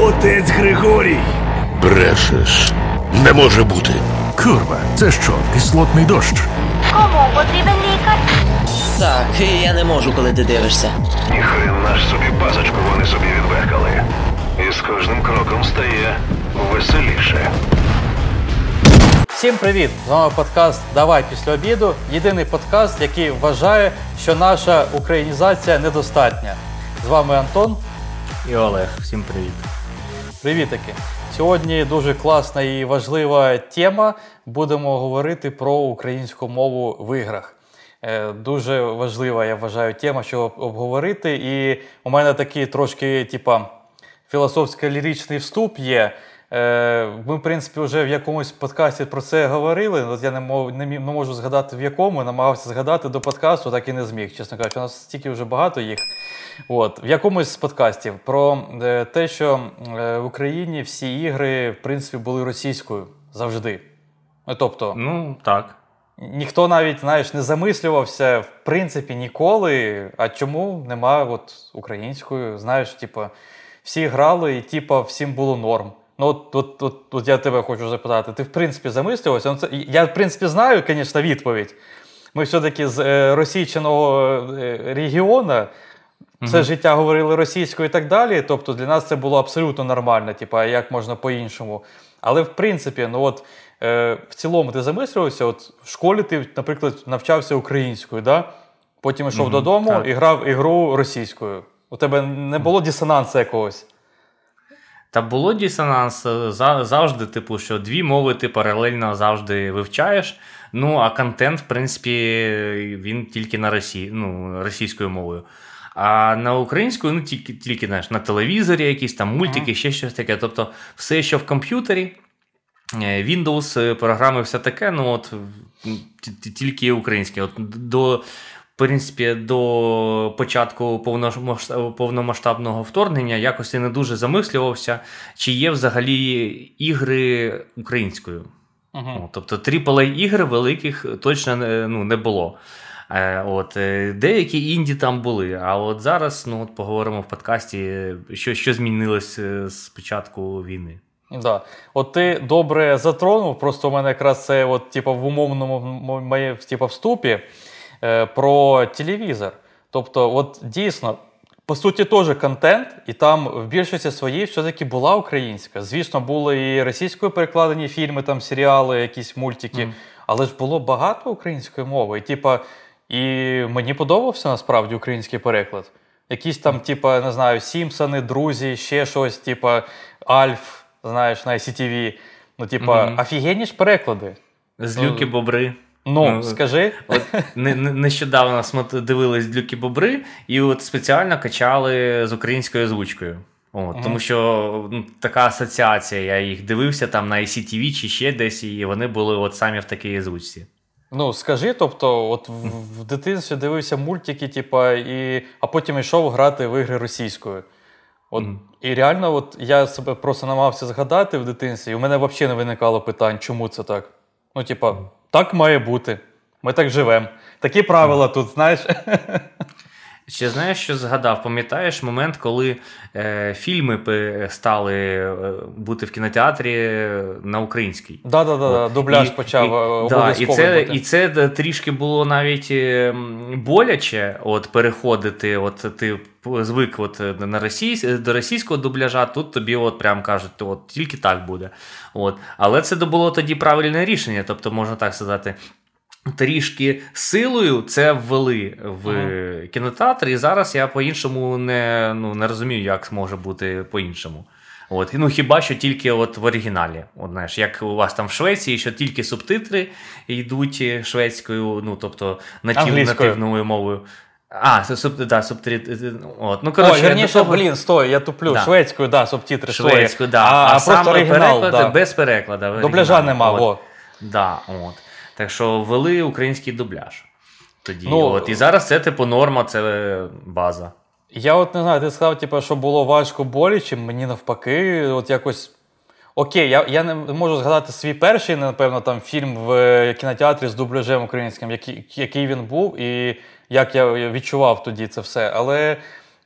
Отець Григорій. Брешеш. Не може бути. Курва, це що, кислотний дощ? Кому потрібен лікар? Так, я не можу, коли ти дивишся. Ніхрен наш собі пасочку вони собі відвекали. І з кожним кроком стає веселіше. Всім привіт! З вами подкаст «Давай після обіду». Єдиний подкаст, який вважає, що наша українізація недостатня. З вами Антон. І Олег. Всім привіт. Привітики. Сьогодні дуже класна і важлива тема. Будемо говорити про українську мову в іграх. Дуже важлива, я вважаю, тема, що обговорити. І у мене такий трошки, філософсько-ліричний вступ є. Ми, в принципі, вже в якомусь подкасті про це говорили. От я не можу згадати, в якому. Намагався згадати до подкасту, так і не зміг. Чесно кажучи, у нас стільки вже багато їх. От, в якомусь з подкастів про те, що в Україні всі ігри, в принципі, були російською завжди. Тобто, так. Ніхто навіть, не замислювався, в принципі, ніколи, а чому нема от українською, всі грали і, всім було норм. Ну, от я тебе хочу запитати, ти, в принципі, замислювався? Я, в принципі, знаю, звісно, відповідь. Ми все-таки з російського регіону, все життя говорили російською і так далі, тобто для нас це було абсолютно нормально, як можна по-іншому. Але, в принципі, в цілому ти замислювався, в школі ти, наприклад, навчався українською, да? Потім йшов додому і грав ігру російською. У тебе не було дисонансу якогось? Та було дисонанс завжди, що дві мови ти паралельно завжди вивчаєш, а контент, в принципі, він тільки на російською мовою. А на українську, тільки, на телевізорі якісь, мультики, ще щось таке. Тобто, все, що в комп'ютері, Windows, програми, все таке, тільки українське. В принципі, до початку повномасштабного вторгнення якось я не дуже замислювався, чи є взагалі ігри українською. Тобто, AAA-ігри великих точно не було. Деякі інді там були, а зараз поговоримо в подкасті, що змінилось з початку війни. Да. От ти добре затронув, просто у мене якраз це в умовному вступі, про телевізор. Тобто, дійсно, по суті, теж контент, і там в більшості своїй все-таки була українська. Звісно, були і російською перекладені фільми, серіали, якісь мультики, але ж було багато української мови. І, і мені подобався, насправді, український переклад. Якісь Симпсони, Друзі, ще щось, Альф, на ICTV. Офігенні ж переклади. Злюки-бобри. Скажи. Нещодавно дивились «Злюки-бобри» і спеціально качали з українською озвучкою. Тому що така асоціація, я їх дивився на ICTV чи ще десь, і вони були самі в такій озвучці. Скажи, тобто, в дитинстві дивився мультики, а потім йшов грати в ігри російською. І реально, я себе просто намагався згадати в дитинстві, і у мене взагалі не виникало питань, чому це так. Так має бути. Ми так живемо. Такі правила тут, Ще знаєш, що згадав? Пам'ятаєш момент, коли фільми стали бути в кінотеатрі на українській? Да, дубляж почав обов'язково бути. І це трішки було навіть боляче переходити. Ти звик до російського дубляжа, тут тобі прям кажуть, тільки так буде. Але це було тоді правильне рішення, тобто можна так сказати. Трішки силою це ввели в кінотеатр, і зараз я по-іншому не розумію, як може бути по-іншому. Хіба що тільки в оригіналі. Як у вас там в Швеції, що тільки субтитри йдуть шведською, тобто нативною мовою. Субтитри. Я туплю. Да. Шведською, субтитри. Шведською, да. А просто оригінал, переклад, да. Без перекладу. Дубляжа нема. Так що ввели український дубляж тоді. І зараз це норма, це база. Я не знаю, ти сказав, що було важко, боляче, мені навпаки, якось... Окей, я не можу згадати свій перший, напевно, фільм в кінотеатрі з дубляжем українським, який він був, і як я відчував тоді це все. Але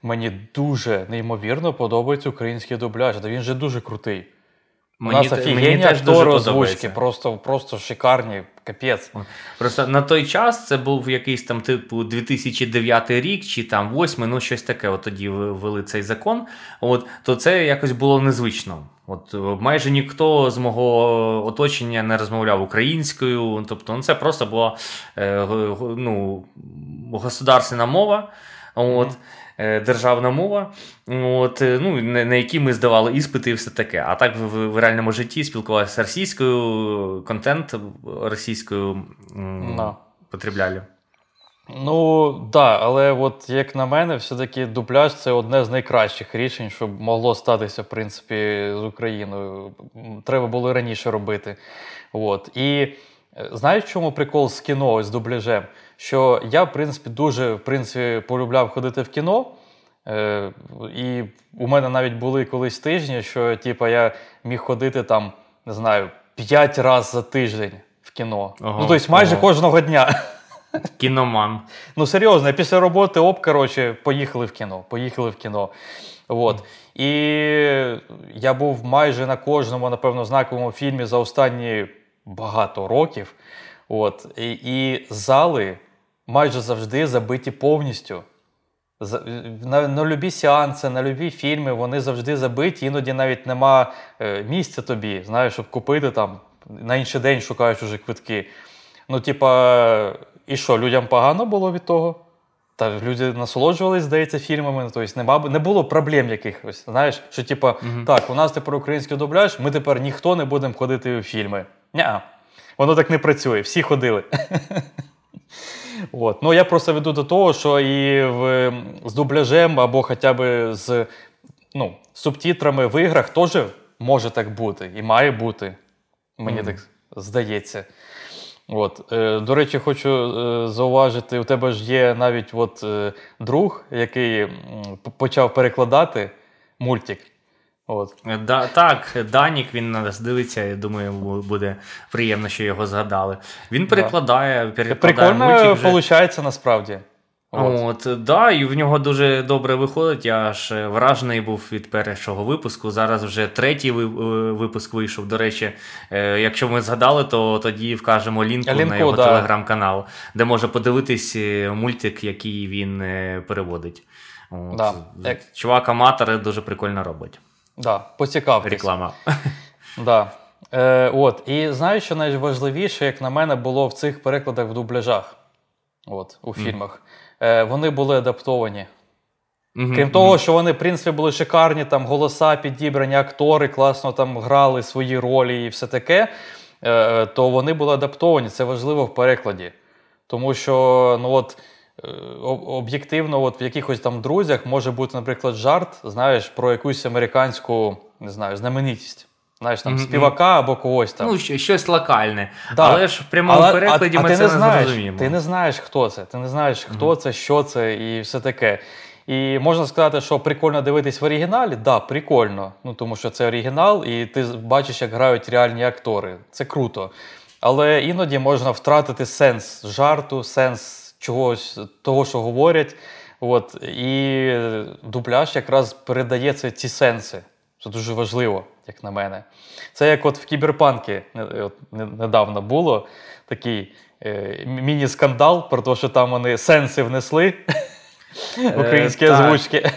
Мені дуже неймовірно подобається український дубляж, та він же дуже крутий. У нас офігенні актори озвучки, просто шикарні, капець. Просто на той час це був якийсь там типу 2009 рік чи там 8, ну щось таке, от тоді ввели цей закон, от, то це якось було незвично. От майже ніхто з мого оточення не розмовляв українською, тобто ну, це просто була ну, государственна мова, от. Державна мова, от, ну, на які ми здавали іспити і все таке. А так в реальному житті спілкувалися російською, контент російською потребляли. Ну, так, да, але от, як на мене, все-таки дубляж – це одне з найкращих рішень, що могло статися, в принципі, з Україною. Треба було і раніше робити. От. І знаєш, чому прикол з кіно, ось, з дубляжем? Що я, в принципі, дуже полюбляв ходити в кіно. І у мене навіть були колись тижні, що типу, я міг ходити там, не знаю, 5 разів за тиждень в кіно. Ага, ну, тобто майже кожного дня. Кіноман. Ну, серйозно, після роботи поїхали в кіно. От. І я був майже на кожному, напевно, знаковому фільмі за останні багато років. От. І зали майже завжди забиті повністю. На любі сеанси, на любі фільми вони завжди забиті. Іноді навіть нема місця тобі, знаєш, щоб купити там, на інший день шукаєш уже квитки. Ну, типа, і що, людям погано було від того? Та люди насолоджувалися, здається, фільмами. Тобто не було проблем якихось, знаєш, що типа, так, у нас тепер український дубляж, ми тепер ніхто не будемо ходити у фільми. Ня-а. Воно так не працює, всі ходили. От. Ну, я просто веду до того, що і з дубляжем або хоча б з субтитрами в іграх теж може так бути і має бути, мені так здається. От. До речі, хочу зауважити, у тебе ж є навіть друг, який почав перекладати мультик. От. Так, Данік, він нас дивиться, я думаю, буде приємно, що його згадали. Він перекладає мультик. Прикольно виходить, насправді. От, да, і в нього дуже добре виходить, я аж вражений був від першого випуску, зараз вже третій випуск вийшов, до речі, якщо ми згадали, то тоді вкажемо лінку на його телеграм-канал, де може подивитись мультик, який він переводить. Да. Чувак-аматори дуже прикольно робить. Да, поцікавтесь. Реклама. Да. От. І знаю, що найважливіше, як на мене, було в цих перекладах в дубляжах. От, у фільмах. Вони були адаптовані. Крім того, що вони, в принципі, були шикарні, там голоса підібрані, актори класно там грали свої ролі і все таке, то вони були адаптовані. Це важливо в перекладі. Тому що, об'єктивно, в якихось там друзях може бути, наприклад, жарт, знаєш, про якусь американську, не знаю, знаменитість. Знаєш, там, співака або когось там. Ну, щось локальне. Да. Але ж в прямому перекладі ми це не зрозуміємо. Ти не знаєш, хто це. Ти не знаєш, хто це, що це і все таке. І можна сказати, що прикольно дивитись в оригіналі. Так, да, прикольно. Ну, тому що це оригінал, і ти бачиш, як грають реальні актори. Це круто. Але іноді можна втратити сенс жарту, сенс чогось, того, що говорять. От. І дубляж якраз передає ці сенси. Це дуже важливо, як на мене. Це як в Кіберпанкі недавно було такий міні-скандал про те, що там вони сенси внесли в українські озвучки.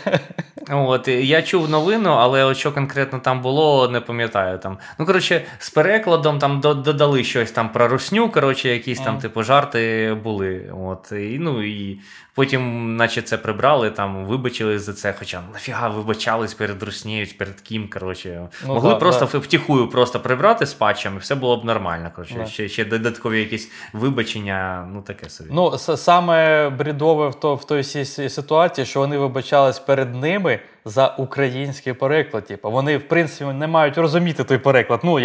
От, я чув новину, але от що конкретно там було, не пам'ятаю. Там. Ну, коротше, з перекладом там додали щось там про русню, коротше, якісь там типу жарти були. От, і, і потім, наче це прибрали, там, вибачились за це, хоча нафіга вибачались перед руснею, перед ким, коротше. Могли втіхую просто прибрати з патчем, і все було б нормально, коротше. Да. Ще додаткові якісь вибачення, таке собі. Ну, саме бредове в той ситуації, що вони вибачались перед ними, за український переклад. Типу. Вони, в принципі, не мають розуміти той переклад. Ну,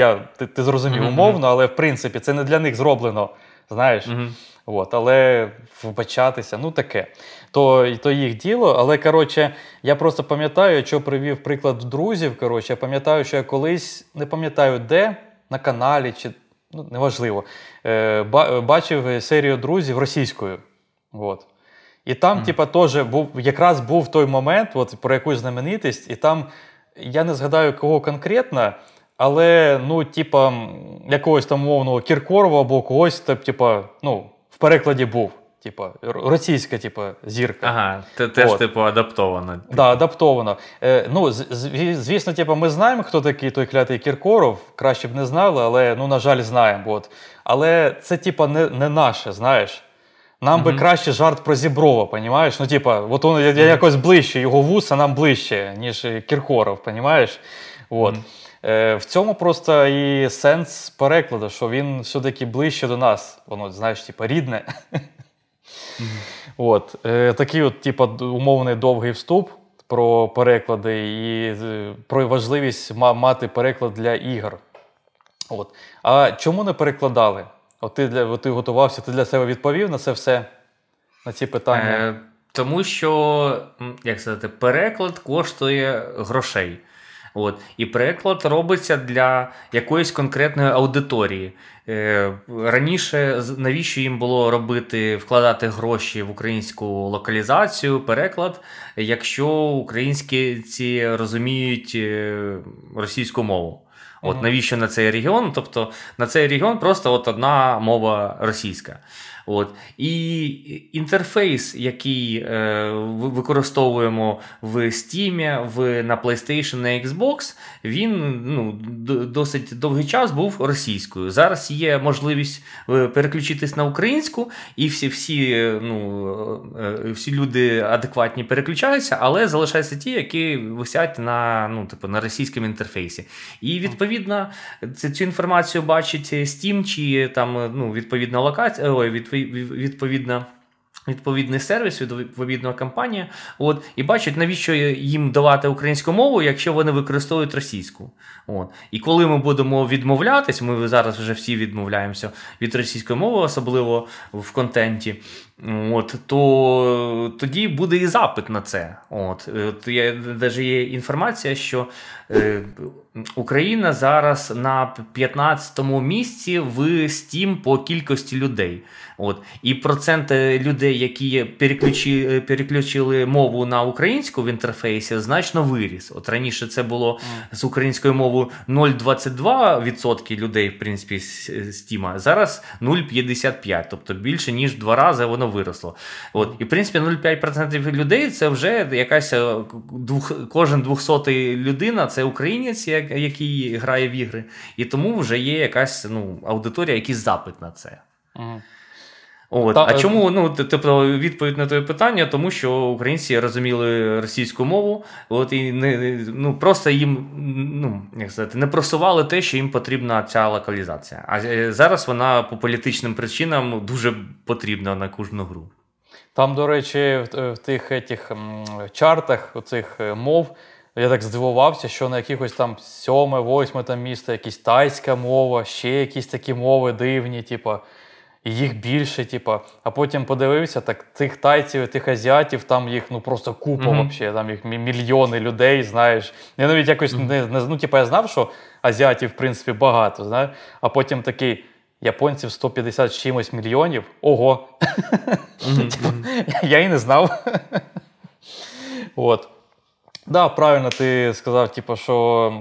ти зрозумів умовно, але, в принципі, це не для них зроблено, знаєш. От, але вибачатися, таке. То їх діло, але, коротше, я просто пам'ятаю, якщо привів приклад друзів, коротше, я пам'ятаю, що я колись, не пам'ятаю де, на каналі, чи, неважливо, бачив серію друзів російською. От. І там, типа, теж був той момент, от, про якусь знаменитість, і там, я не згадаю, кого конкретно, але, ну, типа, якогось там умовного Кіркорова або когось, типа, ну, в перекладі був. Типа, російська, типа, зірка. Ага, теж, типу, адаптовано. Так, да, адаптовано. Ну, звісно, типа, ми знаємо, хто такий той клятий Кіркоров, краще б не знали, але, ну, на жаль, знаємо. От. Але це, типа, не наше, знаєш. Нам би краще жарт про Зіброва, понімаєш? Ну, типа, от воно якось ближче, його вуса нам ближче, ніж Кіркоров, понімаєш? От. В цьому просто і сенс перекладу, що він все-таки ближче до нас. Воно, знаєш, типа, рідне. От. Такий от, типа, умовний довгий вступ про переклади і про важливість мати переклад для ігор. От. А чому не перекладали? Ти готувався, ти для себе відповів на це все, на ці питання? Тому що, як сказати, переклад коштує грошей. От. І переклад робиться для якоїсь конкретної аудиторії. Раніше навіщо їм було вкладати гроші в українську локалізацію, переклад, якщо українці розуміють російську мову? От навіщо на цей регіон? Тобто на цей регіон просто от одна мова російська. От. І інтерфейс, який використовуємо в Steam, на PlayStation, на Xbox, він досить довгий час був російською. Зараз є можливість переключитись на українську, і всі люди адекватні переключаються, але залишаються ті, які висять на російському інтерфейсі. І відповідно цю інформацію бачить Steam чи там, відповідна локація, відповідний сервіс, відповідна компанія, от, і бачать, навіщо їм давати українську мову, якщо вони використовують російську. От. І коли ми будемо відмовлятись, ми зараз вже всі відмовляємося від російської мови, особливо в контенті, от, то тоді буде і запит на це. От. Навіть є інформація, що Україна зараз на 15-му місці в Steam по кількості людей. От. І процент людей, які переключили мову на українську в інтерфейсі, значно виріс. От раніше це було з українською мовою 0,22% людей, в принципі, з Steam. Зараз 0,55%, тобто більше, ніж 2 рази воно виросло. От. І, в принципі, 0,5% людей – це вже якась кожен 200-й людина – це українець, який грає в ігри. І тому вже є якась аудиторія, якийсь запит на це. Угу. От. А чому? Відповідь на те питання, тому що українці розуміли російську мову, от, і просто їм не просували те, що їм потрібна ця локалізація. А зараз вона по політичним причинам дуже потрібна на кожну гру. Там, до речі, в тих чартах цих мов, я так здивувався, що на якихось там 7-8 там місце якісь тайська мова, ще якісь такі мови дивні, типа. І їх більше, типа. А потім подивився, так цих тайців, тих азіатів, там їх просто купа вообще, там їх мільйони людей, знаєш. Я навіть якось я знав, що азіатів, в принципі, багато, знаєш. А потім такий японців 150 чимось мільйонів. Ого. Я і не знав. От. Да, правильно ти сказав, типа, що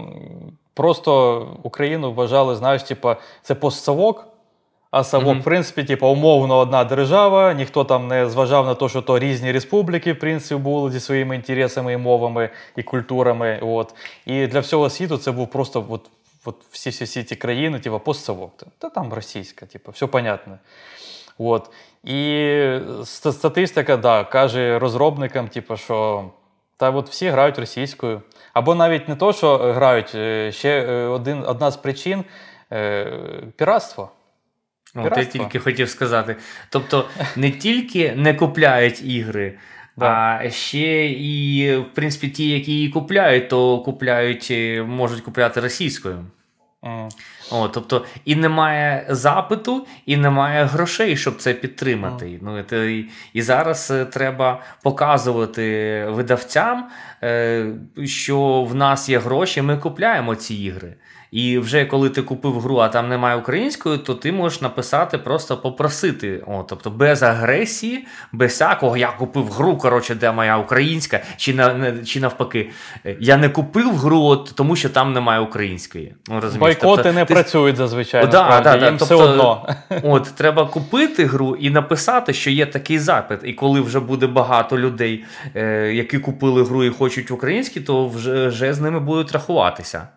просто Україну вважали, знаєш, типа, це постсавок. А Савок, в принципі, типу, умовно одна держава, ніхто там не зважав на те, що то різні республіки, в принципі, були зі своїми інтересами і мовами, і культурами. От. І для всього світу це був просто всі ці країни, типу, постсавок. Та там російська, типу, все понятно. От. І статистика, да, каже розробникам, типу, що та от всі грають російською. Або навіть не то, що грають, ще одна з причин – піратство. От я тільки хотів сказати. Тобто не тільки не купляють ігри, а ще і, в принципі, ті, які її купляють, можуть купляти російською. Тобто і немає запиту, і немає грошей, щоб це підтримати. І зараз треба показувати видавцям, що в нас є гроші, ми купляємо ці ігри. І вже коли ти купив гру, а там немає української, то ти можеш написати, просто попросити. Тобто без агресії, без всякого, я купив гру, коротше, де моя українська, чи навпаки, я не купив гру, тому що там немає української. Бойкоти працюють зазвичай, їм все одно. Треба купити гру і написати, що є такий запит. І коли вже буде багато людей, які купили гру і хочуть українські, то вже з ними будуть рахуватися.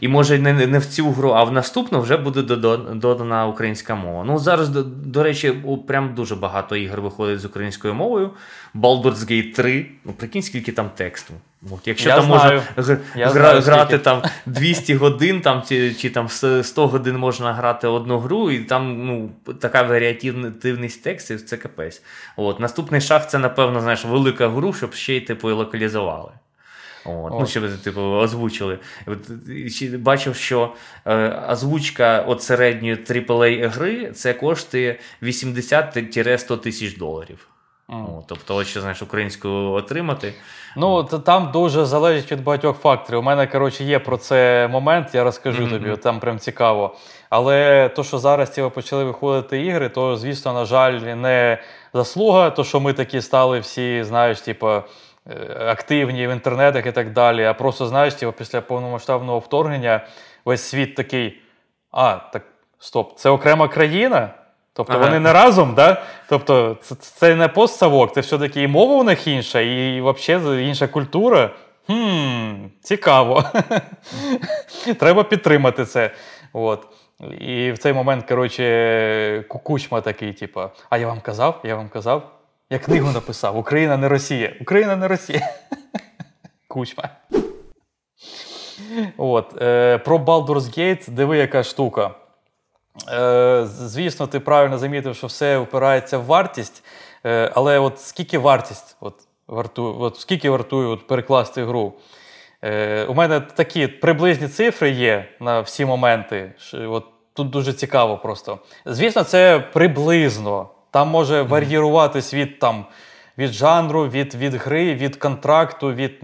І може не в цю гру, а в наступну вже буде додана українська мова. Зараз, до речі, прям дуже багато ігор виходить з українською мовою. Baldur's Gate 3, прикинь, скільки там тексту. Якщо я там знаю, можна грати там 200 годин там, чи там 100 годин можна грати одну гру, і там така варіативність текстів, це капець. Наступний шаг це, напевно, знаєш, велика гру, щоб ще й і локалізували. Щоб озвучили. Бачив, що озвучка от середньої AAA-гри це коштує $80,000-$100,000. Тобто, що знаєш, українську отримати. Там дуже залежить від багатьох факторів. У мене, є про це момент, я розкажу тобі, там прям цікаво. Але то, що зараз почали виходити ігри, то, звісно, на жаль, не заслуга, то, що ми такі стали всі, знаєш, активні в інтернетах і так далі, а просто, знаєш, після повномасштабного вторгнення весь світ такий, це окрема країна? Тобто вони не разом, да? Тобто це не постсавок, це все-таки і мова у них інша, і взагалі інша культура. Цікаво. Треба підтримати це. І в цей момент, Кучма такий, а я вам казав? Я книгу написав Україна не Росія. Кучма. Про Baldur's Gate, диви, яка штука. Звісно, ти правильно замітив, що все впирається в вартість, але скільки вартість скільки вартує перекласти гру? У мене такі приблизні цифри є на всі моменти. Тут дуже цікаво просто. Звісно, це приблизно. Там може варіюватись від жанру, від гри, від контракту, від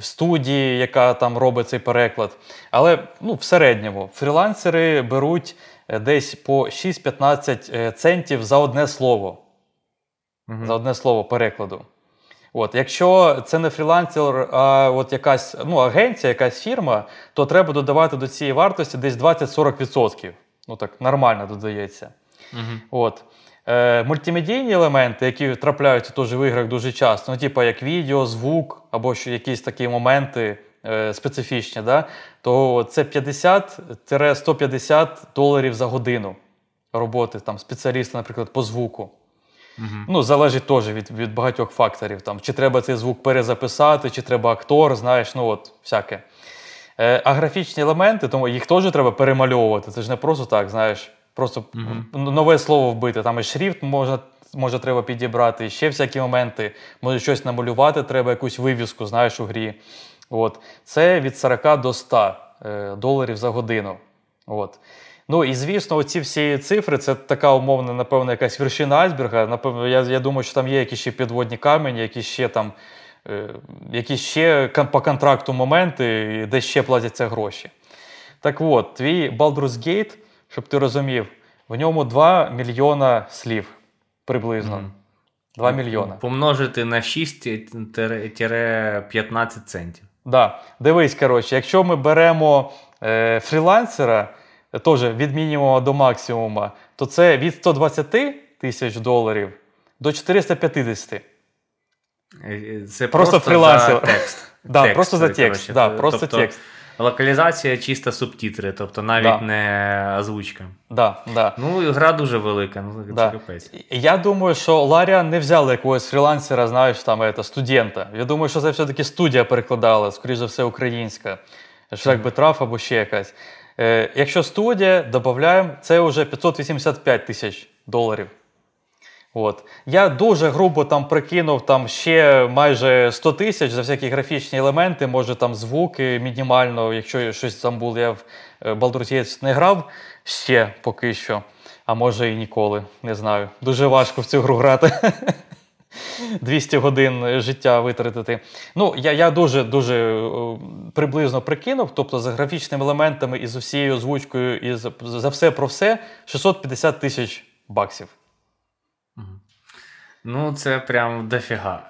студії, яка там робить цей переклад. Але в середньому фрілансери беруть десь по 6-15 центів за одне слово. За одне слово перекладу. Якщо це не фрілансер, а якась агенція, якась фірма, то треба додавати до цієї вартості десь 20-40%. Так нормально додається. Мультимедійні елементи, які трапляються теж в іграх дуже часто, як відео, звук або якісь такі моменти специфічні, да? То це $50-$150 за годину роботи спеціаліста, наприклад, по звуку. Залежить теж від багатьох факторів. Чи треба цей звук перезаписати, чи треба актор, знаєш, всяке. А графічні елементи, тому їх теж треба перемальовувати, це ж не просто так, знаєш. Просто нове слово вбити, там і шрифт може треба підібрати, і ще всякі моменти, може щось намалювати, треба якусь вивіску, знаєш, у грі. Це від $40 до $100 за годину. І звісно, оці всі цифри, це така умовна, напевно, якась вершина айсберга. Напевно, я думаю, що там є якісь ще підводні камені, які ще по контракту моменти, де ще платяться гроші. Так от, твій Baldur's Gate, щоб ти розумів, в ньому 2 мільйона слів приблизно. 2 мільйона. Помножити на 6-15 центів. Да. Дивись, якщо ми беремо фрілансера, теж від мінімума до максимума, то це від $120,000 до $450,000. Це просто фрілансер. Текст. Да, просто за текст. Да, просто текст. Локалізація чисто субтітри, тобто навіть не озвучка. Гра дуже велика, це капець. Я думаю, що Ларіан не взяли якогось фрілансера, знаєш, студента. Я думаю, що це все-таки студія перекладала, скоріш за все, українська. Шляхбитраф або ще якась. Якщо студія, додаємо, це вже $585,000. От. Я дуже грубо там прикинув там ще майже 100 тисяч за всякі графічні елементи, може там звуки мінімально, якщо щось там було, я в Baldur's Gate не грав ще поки що, а може і ніколи, не знаю. Дуже важко в цю гру грати. 200 годин життя витратити. Ну, я дуже приблизно прикинув, тобто за графічними елементами і з усією озвучкою, і за все про все, 650 тисяч баксів. Ну, це прям дофіга.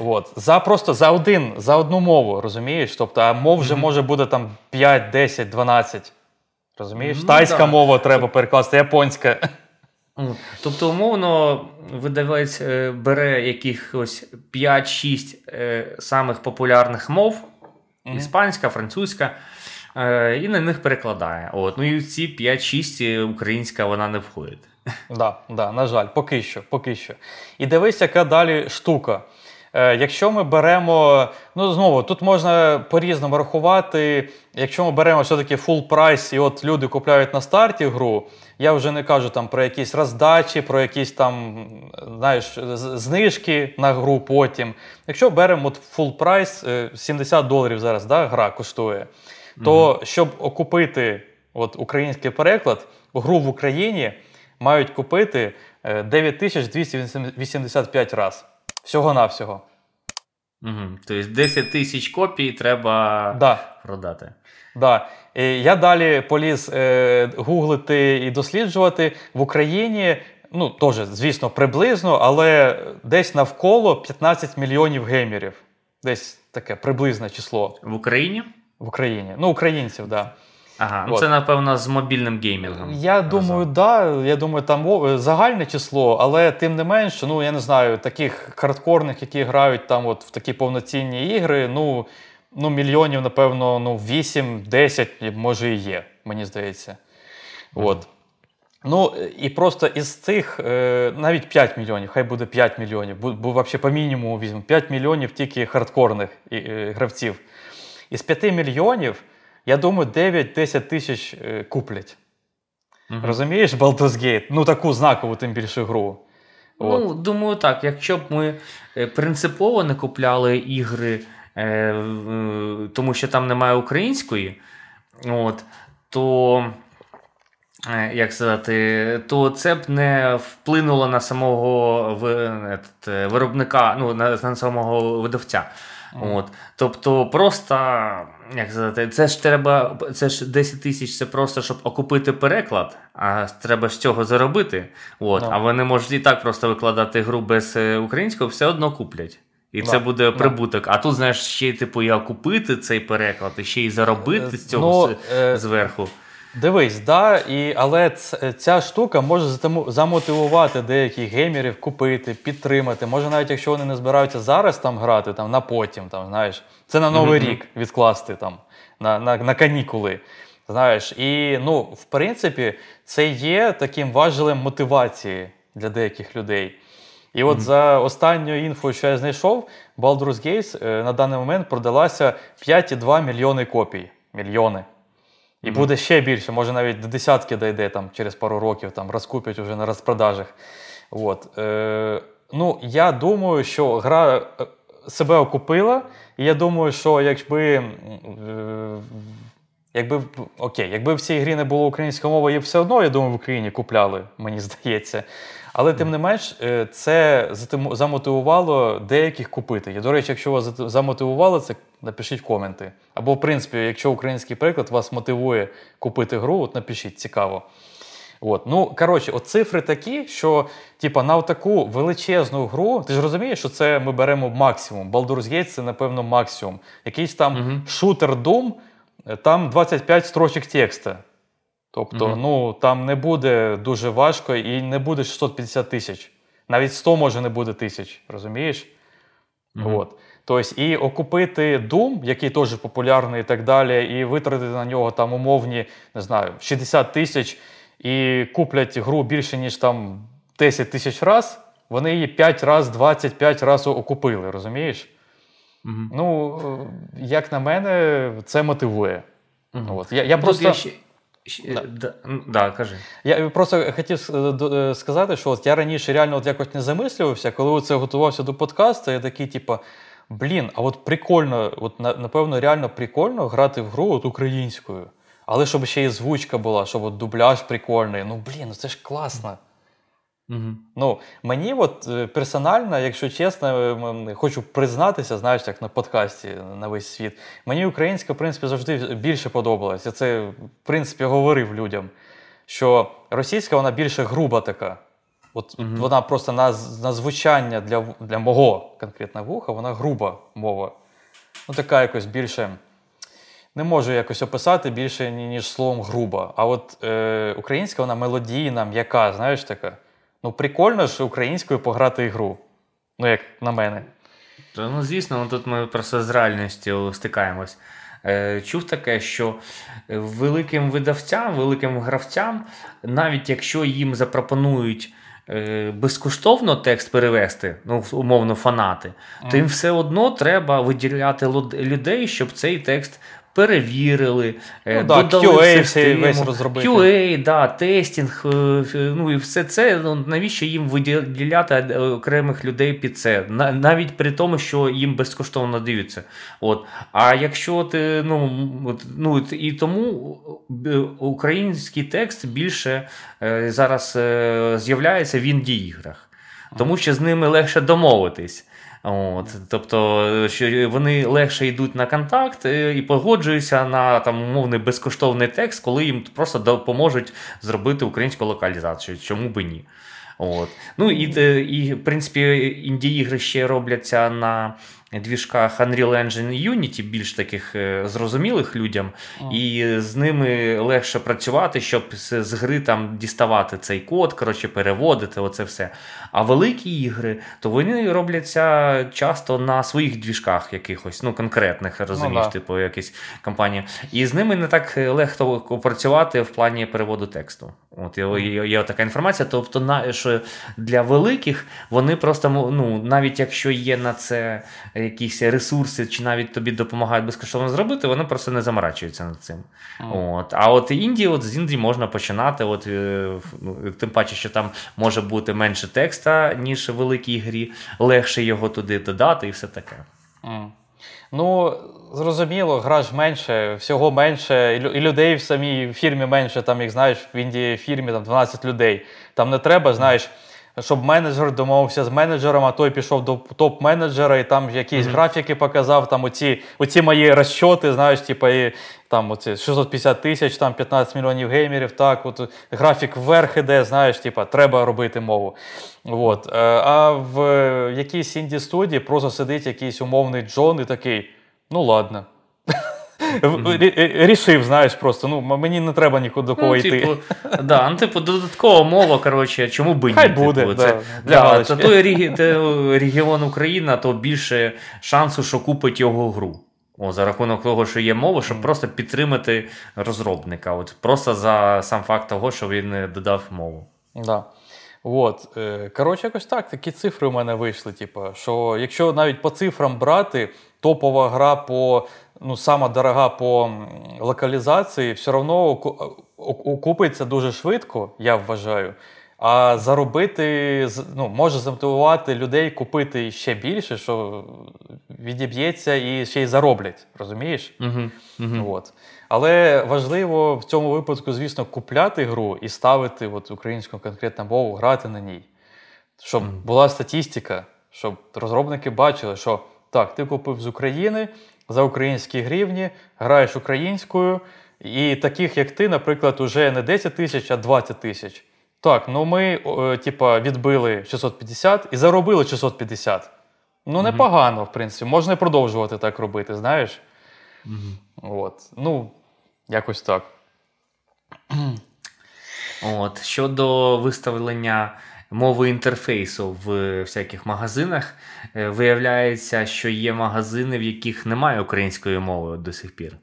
От. За одну мову, розумієш? Тобто, а мов вже може буде там 5, 10, 12. Розумієш? Ну, тайська мова треба перекласти, японська. Тобто, умовно, видавець бере якихось 5-6 самих популярних мов, іспанська, французька, і на них перекладає. От. Ну і в ці 5-6 українська вона не входить. Да, на жаль, поки що. І дивись, яка далі штука. Якщо ми беремо, ну знову, тут можна по-різному рахувати, якщо ми беремо все-таки full прайс, і от люди купляють на старті гру, я вже не кажу там про якісь роздачі, про якісь там, знаєш, знижки на гру потім. Якщо беремо от full прайс, $70 зараз, да, гра коштує, то щоб окупити от український переклад, гру в Україні мають купити 9285 раз. Всього-навсього. Тобто 10 тисяч копій треба продати. Да. Я далі поліз гуглити і досліджувати. В Україні, ну, теж, звісно, приблизно, але десь навколо 15 мільйонів геймерів. Десь таке приблизне число. В Україні? В Україні. Ну, українців, так. Да. Ага, ну це, напевно, з мобільним геймінгом. Я думаю, так. Да, я думаю, там загальне число, але тим не менше, ну, я не знаю, таких хардкорних, які грають там от в такі повноцінні ігри, ну мільйонів, напевно, 8-10, може, і є, мені здається. От. Ну, і просто із цих, навіть 5 мільйонів, хай буде 5 мільйонів, бо взагалі по мінімуму візьмемо, 5 мільйонів тільки хардкорних гравців. Із 5 мільйонів, я думаю, 9-10 тисяч куплять. Розумієш, Baldur's Gate? Ну, таку знакову, тим більше, гру. Ну, от. Думаю, так. Якщо б ми принципово не купляли ігри, тому що там немає української, от, то, як сказати, то це б не вплинуло на самого виробника, ну, на самого видавця. От. Тобто просто, як сказати, це ж 10 тисяч, це просто, щоб окупити переклад, а треба з цього заробити. От. А вони можуть і так просто викладати гру без українського, все одно куплять. І це буде прибуток. А тут, знаєш, ще типу, і окупити цей переклад, і ще й заробити з цього зверху. Дивись, да, але ця штука може замотивувати деяких геймерів купити, підтримати. Може, навіть якщо вони не збираються зараз там грати, там, на потім, там, знаєш, це на Новий рік відкласти там, на канікули. Знаєш, і, ну, в принципі, це є таким важелем мотивації для деяких людей. І от за останню інфу, що я знайшов, Baldur's Gate на даний момент продалася 5,2 мільйони копій. Мільйони. І буде ще більше, може навіть до десятки дійде там, через пару років, там, розкуплять вже на розпродажах. От. Ну, я думаю, що гра себе окупила, і я думаю, що якби в цій грі не було української мови, її все одно, я думаю, в Україні купляли, мені здається. Але, тим не менш, це замотивувало деяких купити. І, до речі, якщо вас замотивувало, це напишіть коменти. Або, в принципі, якщо український переклад вас мотивує купити гру, от напишіть, цікаво. От. Ну, коротше, от цифри такі, що, типа, на таку величезну гру, ти ж розумієш, що це ми беремо максимум. Baldur's Gate – це, напевно, максимум. Якийсь там шутер Doom, там 25 строчок текста. Тобто, ну, там не буде дуже важко і не буде 650 тисяч. Навіть 100, може, не буде тисяч. Розумієш? От. Тобто, і окупити Doom, який теж популярний і так далі, і витратити на нього там умовні, не знаю, 60 тисяч, і куплять гру більше, ніж там 10 тисяч раз, вони її 5 раз, 25 раз окупили. Розумієш? Ну, як на мене, це мотивує. От. Я просто... Кажи. Я просто хотів сказати, що от я раніше реально от якось не замислювався, коли оце готувався до подкасту, я такий, типу, блін, а от прикольно, от напевно, реально прикольно грати в гру от українською. Але щоб ще і звучка була, щоб от дубляж прикольний. Ну, блін, ну це ж класно. Mm-hmm. Ну, мені от персонально, якщо чесно, хочу признатися, знаєш, як на подкасті на весь світ, мені українська, в принципі, завжди більше подобалась. Я це, в принципі, говорив людям, що російська, вона більше груба така. От mm-hmm. вона просто на звучання для мого конкретно вуха, вона груба мова. Ну, така якось більше... Не можу якось описати більше, ніж словом груба. А от українська, вона мелодійна, м'яка, знаєш, така. Ну, прикольно ж українською пограти ігру. Ну, як на мене. То, ну, звісно, тут ми просто з реальністю стикаємось. Чув таке, що великим видавцям, великим гравцям, навіть якщо їм запропонують безкоштовно текст перевести, ну, умовно, фанати, то їм все одно треба виділяти людей, щоб цей текст перевірили, ну, додали QA, систему, весь розробити. QA, да, тестінг, ну і все це, ну, навіщо їм виділяти окремих людей під це, навіть при тому, що їм безкоштовно даються. От. А якщо ти, ну і тому український текст більше зараз з'являється в інді-іграх, тому що з ними легше домовитись. От, тобто, що вони легше йдуть на контакт і погоджуються на там умовний безкоштовний текст, коли їм просто допоможуть зробити українську локалізацію, чому би ні. От. Ну і в принципі, інді-ігри ще робляться на двіжках Unreal Engine і Unity, більш таких зрозумілих людям, і з ними легше працювати, щоб з гри там діставати цей код, коротше, переводити, оце все. А великі ігри, то вони робляться часто на своїх двіжках якихось, ну, конкретних, розумієш, ну, да. Типу, якісь компанії. І з ними не так легко працювати в плані переводу тексту. От є така інформація, тобто, що для великих вони просто, ну, навіть якщо є на це якісь ресурси, чи навіть тобі допомагають безкоштовно зробити, вони просто не заморачуються над цим. Mm. От. А от Індії, от з Індії можна починати, от, тим паче, що там може бути менше текста, ніж в великій грі, легше його туди додати і все таке. Mm. Ну, зрозуміло, гра ж менше, всього менше, і людей в самій фірмі менше, там, як знаєш, в Індії фірмі там 12 людей, там не треба, знаєш, щоб менеджер домовився з менеджером, а той пішов до топ-менеджера і там якісь mm-hmm. графіки показав, там оці мої розчоти, знаєш, типу, і там оці 650 тисяч, там 15 мільйонів геймерів, так, от графік вверх іде, знаєш, типу, треба робити мову. От. А в якійсь інді-студії просто сидить якийсь умовний Джон і такий, ну ладно. Mm-hmm. Рішив, знаєш, просто, ну, мені не треба нікуди до кого йти. Типу, да, ну, типу, додаткова мова, коротше, чому би ні? Хай буде, типу, це, да, для той регіон Україна, то більше шансу, що купить його гру. О, за рахунок того, що є мова, щоб просто підтримати розробника. От, просто за сам факт того, що він додав мову. Да. От, коротше, якось так, такі цифри у мене вийшли, типу, що якщо навіть по цифрам брати, топова гра по, ну, сама дорога по локалізації, все одно окупиться дуже швидко, я вважаю, а заробити, ну, може замотивувати людей купити ще більше, що відіб'ється і ще й зароблять, розумієш? Uh-huh. Uh-huh. От. Але важливо в цьому випадку, звісно, купляти гру і ставити от, українську конкретну мову, грати на ній, щоб uh-huh. була статистика, щоб розробники бачили, що так, ти купив з України, за українські гривні, граєш українською, і таких, як ти, наприклад, уже не 10 тисяч, а 20 тисяч. Так, ну ми, типа, відбили 650 і заробили 650. Ну, непогано, в принципі. Можна і продовжувати так робити, знаєш? Угу. От. Ну, якось так. От. Щодо виставлення мови інтерфейсу в всяких магазинах, виявляється, що є магазини, в яких немає української мови до сих пір.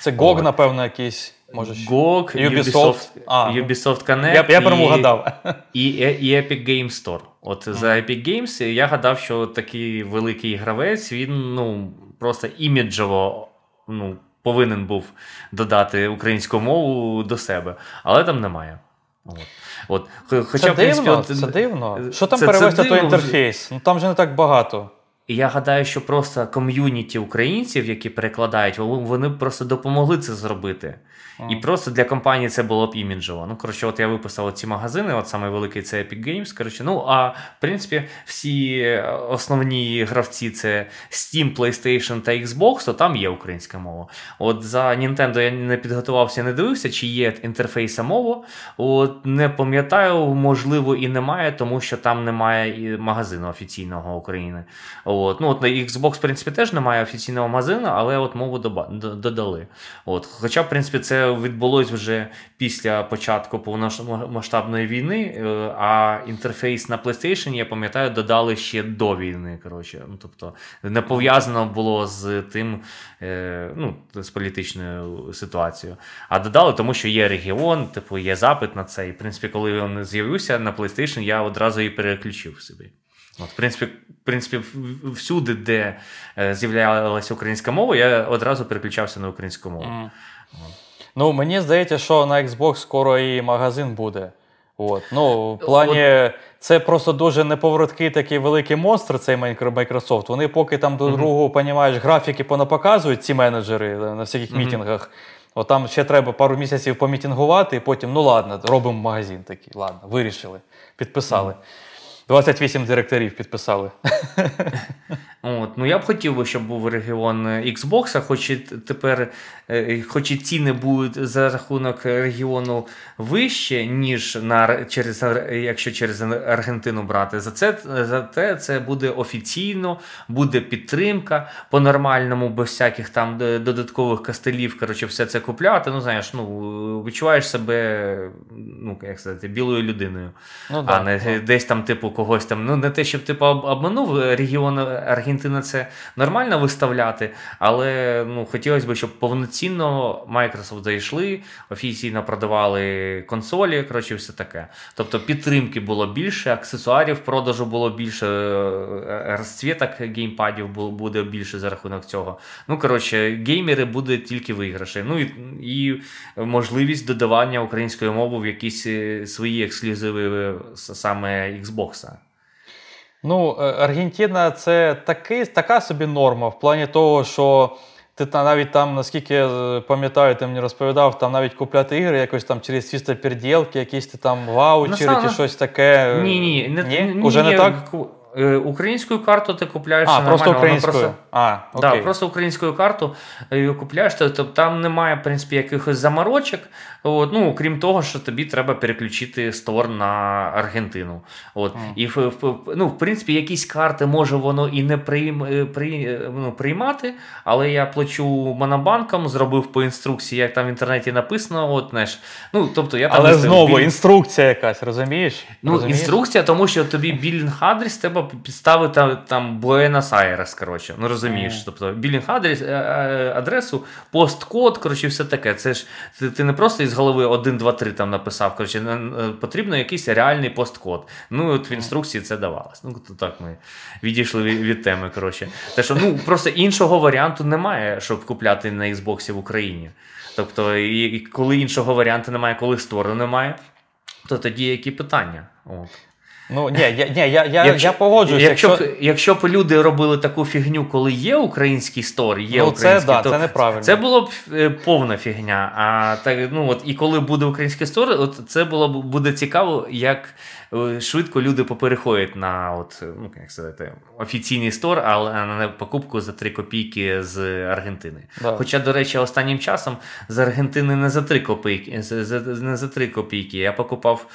Це GOG, напевно, якийсь, може, GOG, Ubisoft Connect. Я прямо гадав. І Epic Games Store. От за Epic Games я гадав, що такий великий гравець, він, ну, просто іміджово, ну, повинен був додати українську мову до себе, але там немає. Хоча, це, в принципі, дивно, це дивно. Що там перевести той інтерфейс? Ну, там же не так багато. І я гадаю, що просто ком'юніті українців, які перекладають, вони просто допомогли це зробити. І просто для компанії це було б іміджево. Ну, коротше, от я виписав ці магазини, от самий великий це Epic Games, коротше. Ну, а, в принципі, всі основні гравці це Steam, PlayStation та Xbox, то там є українська мова. От за Nintendo я не підготувався, не дивився, чи є інтерфейса мова. От не пам'ятаю, можливо, і немає, тому що там немає і магазину офіційного України. От на Xbox, в принципі, теж немає офіційного магазину, але от мову додали. Хоча, в принципі, це відбулось вже після початку повномасштабної війни, а інтерфейс на PlayStation, я пам'ятаю, додали ще до війни, коротше. Ну, тобто, не пов'язано було з тим, ну, з політичною ситуацією. А додали, тому що є регіон, типу, є запит на це. І, в принципі, коли він з'явився на PlayStation, я одразу її переключив собі. От, в принципі, всюди, де з'являлася українська мова, я одразу переключався на українську мову. Ну, мені здається, що на Xbox скоро і магазин буде. От. Ну, в плані, це просто дуже неповороткий такий великий монстр, цей Microsoft. Вони поки там до другого, понімаєш, графіки понапоказують, ці менеджери на всяких мітингах. От там ще треба пару місяців помітингувати, і потім, ну ладно, робимо магазин такий. Ладно, вирішили, підписали. 28 директорів підписали. Ну, я б хотів би, щоб був регіон Xbox, хоч і тепер, хоч і ціни будуть за рахунок регіону вище, ніж якщо через Аргентину брати. За те це буде офіційно, буде підтримка по-нормальному, без всяких там додаткових костелів, коротше, все це купляти. Ну, знаєш, відчуваєш себе, як сказати, білою людиною. Ну, да, не десь там, типу, когось там, не те, щоб типу обманув регіон Аргентина, це нормально виставляти, але хотілося б, щоб повноцінно Microsoft зайшли, офіційно продавали консолі, коротше, все таке. Тобто підтримки було більше, аксесуарів продажу було більше, розцвіток геймпадів буде більше за рахунок цього. Ну, коротше, геймери будуть тільки виграші. Ну, і можливість додавання української мови в якісь свої ексклюзиви саме Xbox. Ну, Аргентина – це така собі норма в плані того, що ти навіть там, наскільки я пам'ятаю, ти мені розповідав, там навіть купляти ігри якось там через чисто переділки, якісь ти там ваучери чи щось таке. Ні. Уже не так? Українською карту ти купляєш нормально. Просто українською? Окей. Да, просто українською карту купляєш, тобто там немає, в принципі, якихось заморочок, крім того, що тобі треба переключити стор на Аргентину. І, в принципі, якісь карти може воно і не приймати, але я плачу Монобанком, зробив по інструкції, як там в інтернеті написано, знаєш. Тобто, я там але знову, інструкція якась, розумієш? Інструкція, тому що тобі білінг-адрес тебе підставити там Буенос-Айрес, коротше, розумієш, тобто білінг-адресу, посткод, коротше, все таке, це ж ти не просто із голови 1, 2, 3 там написав, коротше, потрібно якийсь реальний посткод, от в інструкції це давалось, то так ми відійшли від теми, коротше, те, що, просто іншого варіанту немає, щоб купляти на Xbox в Україні, тобто, і коли іншого варіанту немає, коли стору немає, то тоді які питання, я погоджуюся. Якщо б люди робили таку фігню, коли є український стор, це неправильно. Це була б повна фігня. А так, і коли буде український стор, це буде цікаво, як швидко люди попереходять на офіційний стор, але на покупку за 3 копійки з Аргентини. Да. Хоча, до речі, останнім часом з Аргентини не за 3 копійки. Я покупав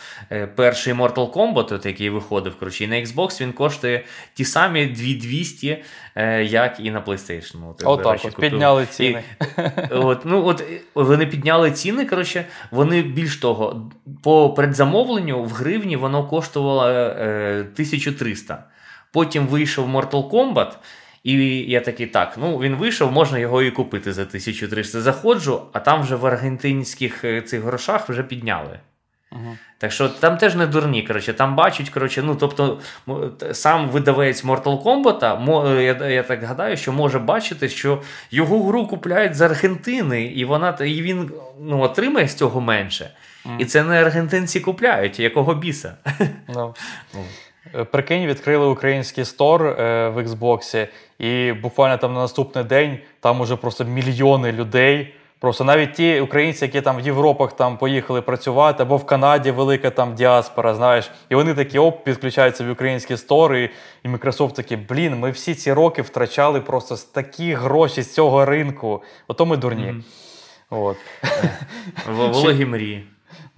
перший Mortal Kombat, який виходив, коротше, і на Xbox він коштує ті самі 2200, як і на PlayStation. Підняли ціни. Вони підняли ціни, коротше, вони більш того, по предзамовленню в гривні воно коштувало 1300. Потім вийшов Mortal Kombat, і я такий, він вийшов, можна його і купити за 1300. Заходжу, а там вже в аргентинських цих грошах вже підняли. Ага. Так що там теж не дурні, коротше, там бачать, коротше, ну, тобто, сам видавець Mortal Kombat, я так гадаю, що може бачити, що його гру купляють з Аргентини, і вона, і він, ну, отримає з цього менше. Mm. І це не аргентинці купляють, якого біса. No. Прикинь, відкрили український стор в Xbox, і буквально там на наступний день там уже просто мільйони людей. Просто навіть ті українці, які там в Європах там поїхали працювати, або в Канаді велика там діаспора, знаєш, і вони такі, оп, підключаються в українські стори, і Microsoft такі, блін, ми всі ці роки втрачали просто такі гроші з цього ринку. Ото ми дурні. От. Вологі мрії.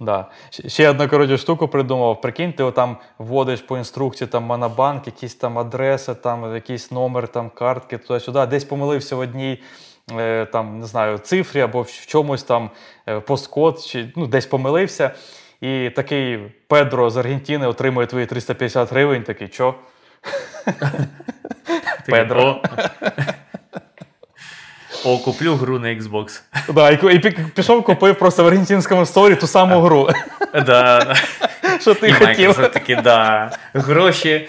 Да. Ще одну, коротше, штуку придумав. Прикинь, ти там вводиш по інструкції там Монобанк, якісь там адреси, там якийсь номер, там картки, туди-сюди. Десь помилився в одній там, не знаю, цифрі або в чомусь там посткод, чи, ну, десь помилився, і такий Педро з Аргентини отримує твої 350 гривень, такий, чо? Педро. О, куплю гру на Xbox. Так, і пішов, купив просто в аргентинському сторі ту саму гру. Так. Що ти хотів. Microsoft таки, да, гроші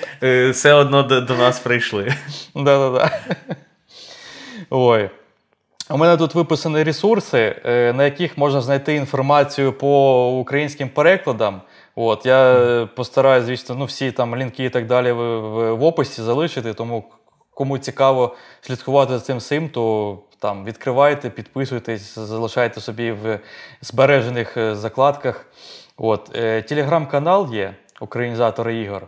все одно до нас прийшли. Да-да-да. Ой. У мене тут виписані ресурси, на яких можна знайти інформацію по українським перекладам. От, я постараюсь, звісно, ну, всі там лінки і так далі в описі залишити, тому кому цікаво слідкувати за цим всім, то там відкривайте, підписуйтесь, залишайте собі в збережених закладках. От, телеграм-канал є, «Українізатори ігор».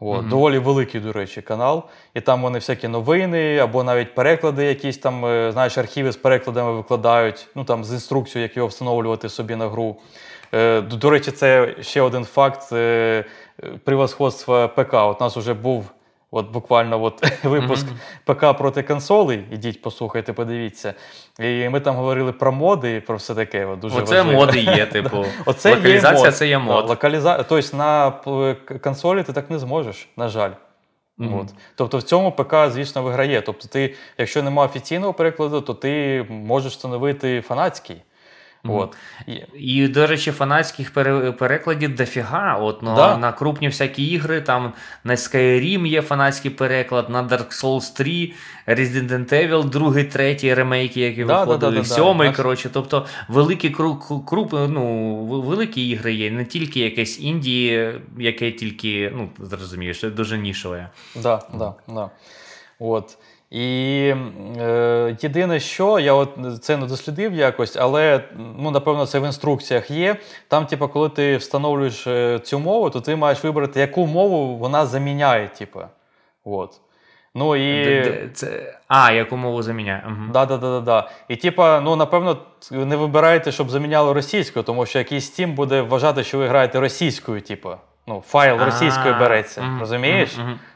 От, mm-hmm. Доволі великий, до речі, канал. І там вони всякі новини, або навіть переклади якісь там, знаєш, архіви з перекладами викладають, ну там з інструкцією, як його встановлювати собі на гру. До речі, це ще один факт превосходства ПК. От у нас вже був буквально випуск mm-hmm. ПК проти консолей. Ідіть, послухайте, подивіться. І ми там говорили про моди, про все таке. От, дуже оце важливо. Моди є, типу. Оце локалізація є мод. Це є мод. Тобто на консолі ти так не зможеш, на жаль. Mm-hmm. От. Тобто в цьому ПК, звісно, виграє. Тобто ти, якщо нема офіційного перекладу, то ти можеш встановити фанатський. От. І, до речі, фанатських перекладів дофіга. От, ну, да. На крупні всякі ігри, там на Skyrim є фанатський переклад, на Dark Souls 3, Resident Evil, 2, 3 ремейки, які виходили, 7, коротше. Тобто великі, великі ігри є, не тільки якесь інді, яке тільки, ну, зрозумієш, дуже нішове. Да. От. І єдине, що я це не дослідив якось, але, ну, напевно, це в інструкціях є. Там, типу, коли ти встановлюєш цю мову, то ти маєш вибрати, яку мову вона заміняє, типу. От. Ну, і... яку мову заміняє. Угу. Да. І, типу, ну, напевно, не вибирайте, щоб заміняло російською, тому що якийсь Steam буде вважати, що ви граєте російською, типу. Ну, файл російською береться. Розумієш?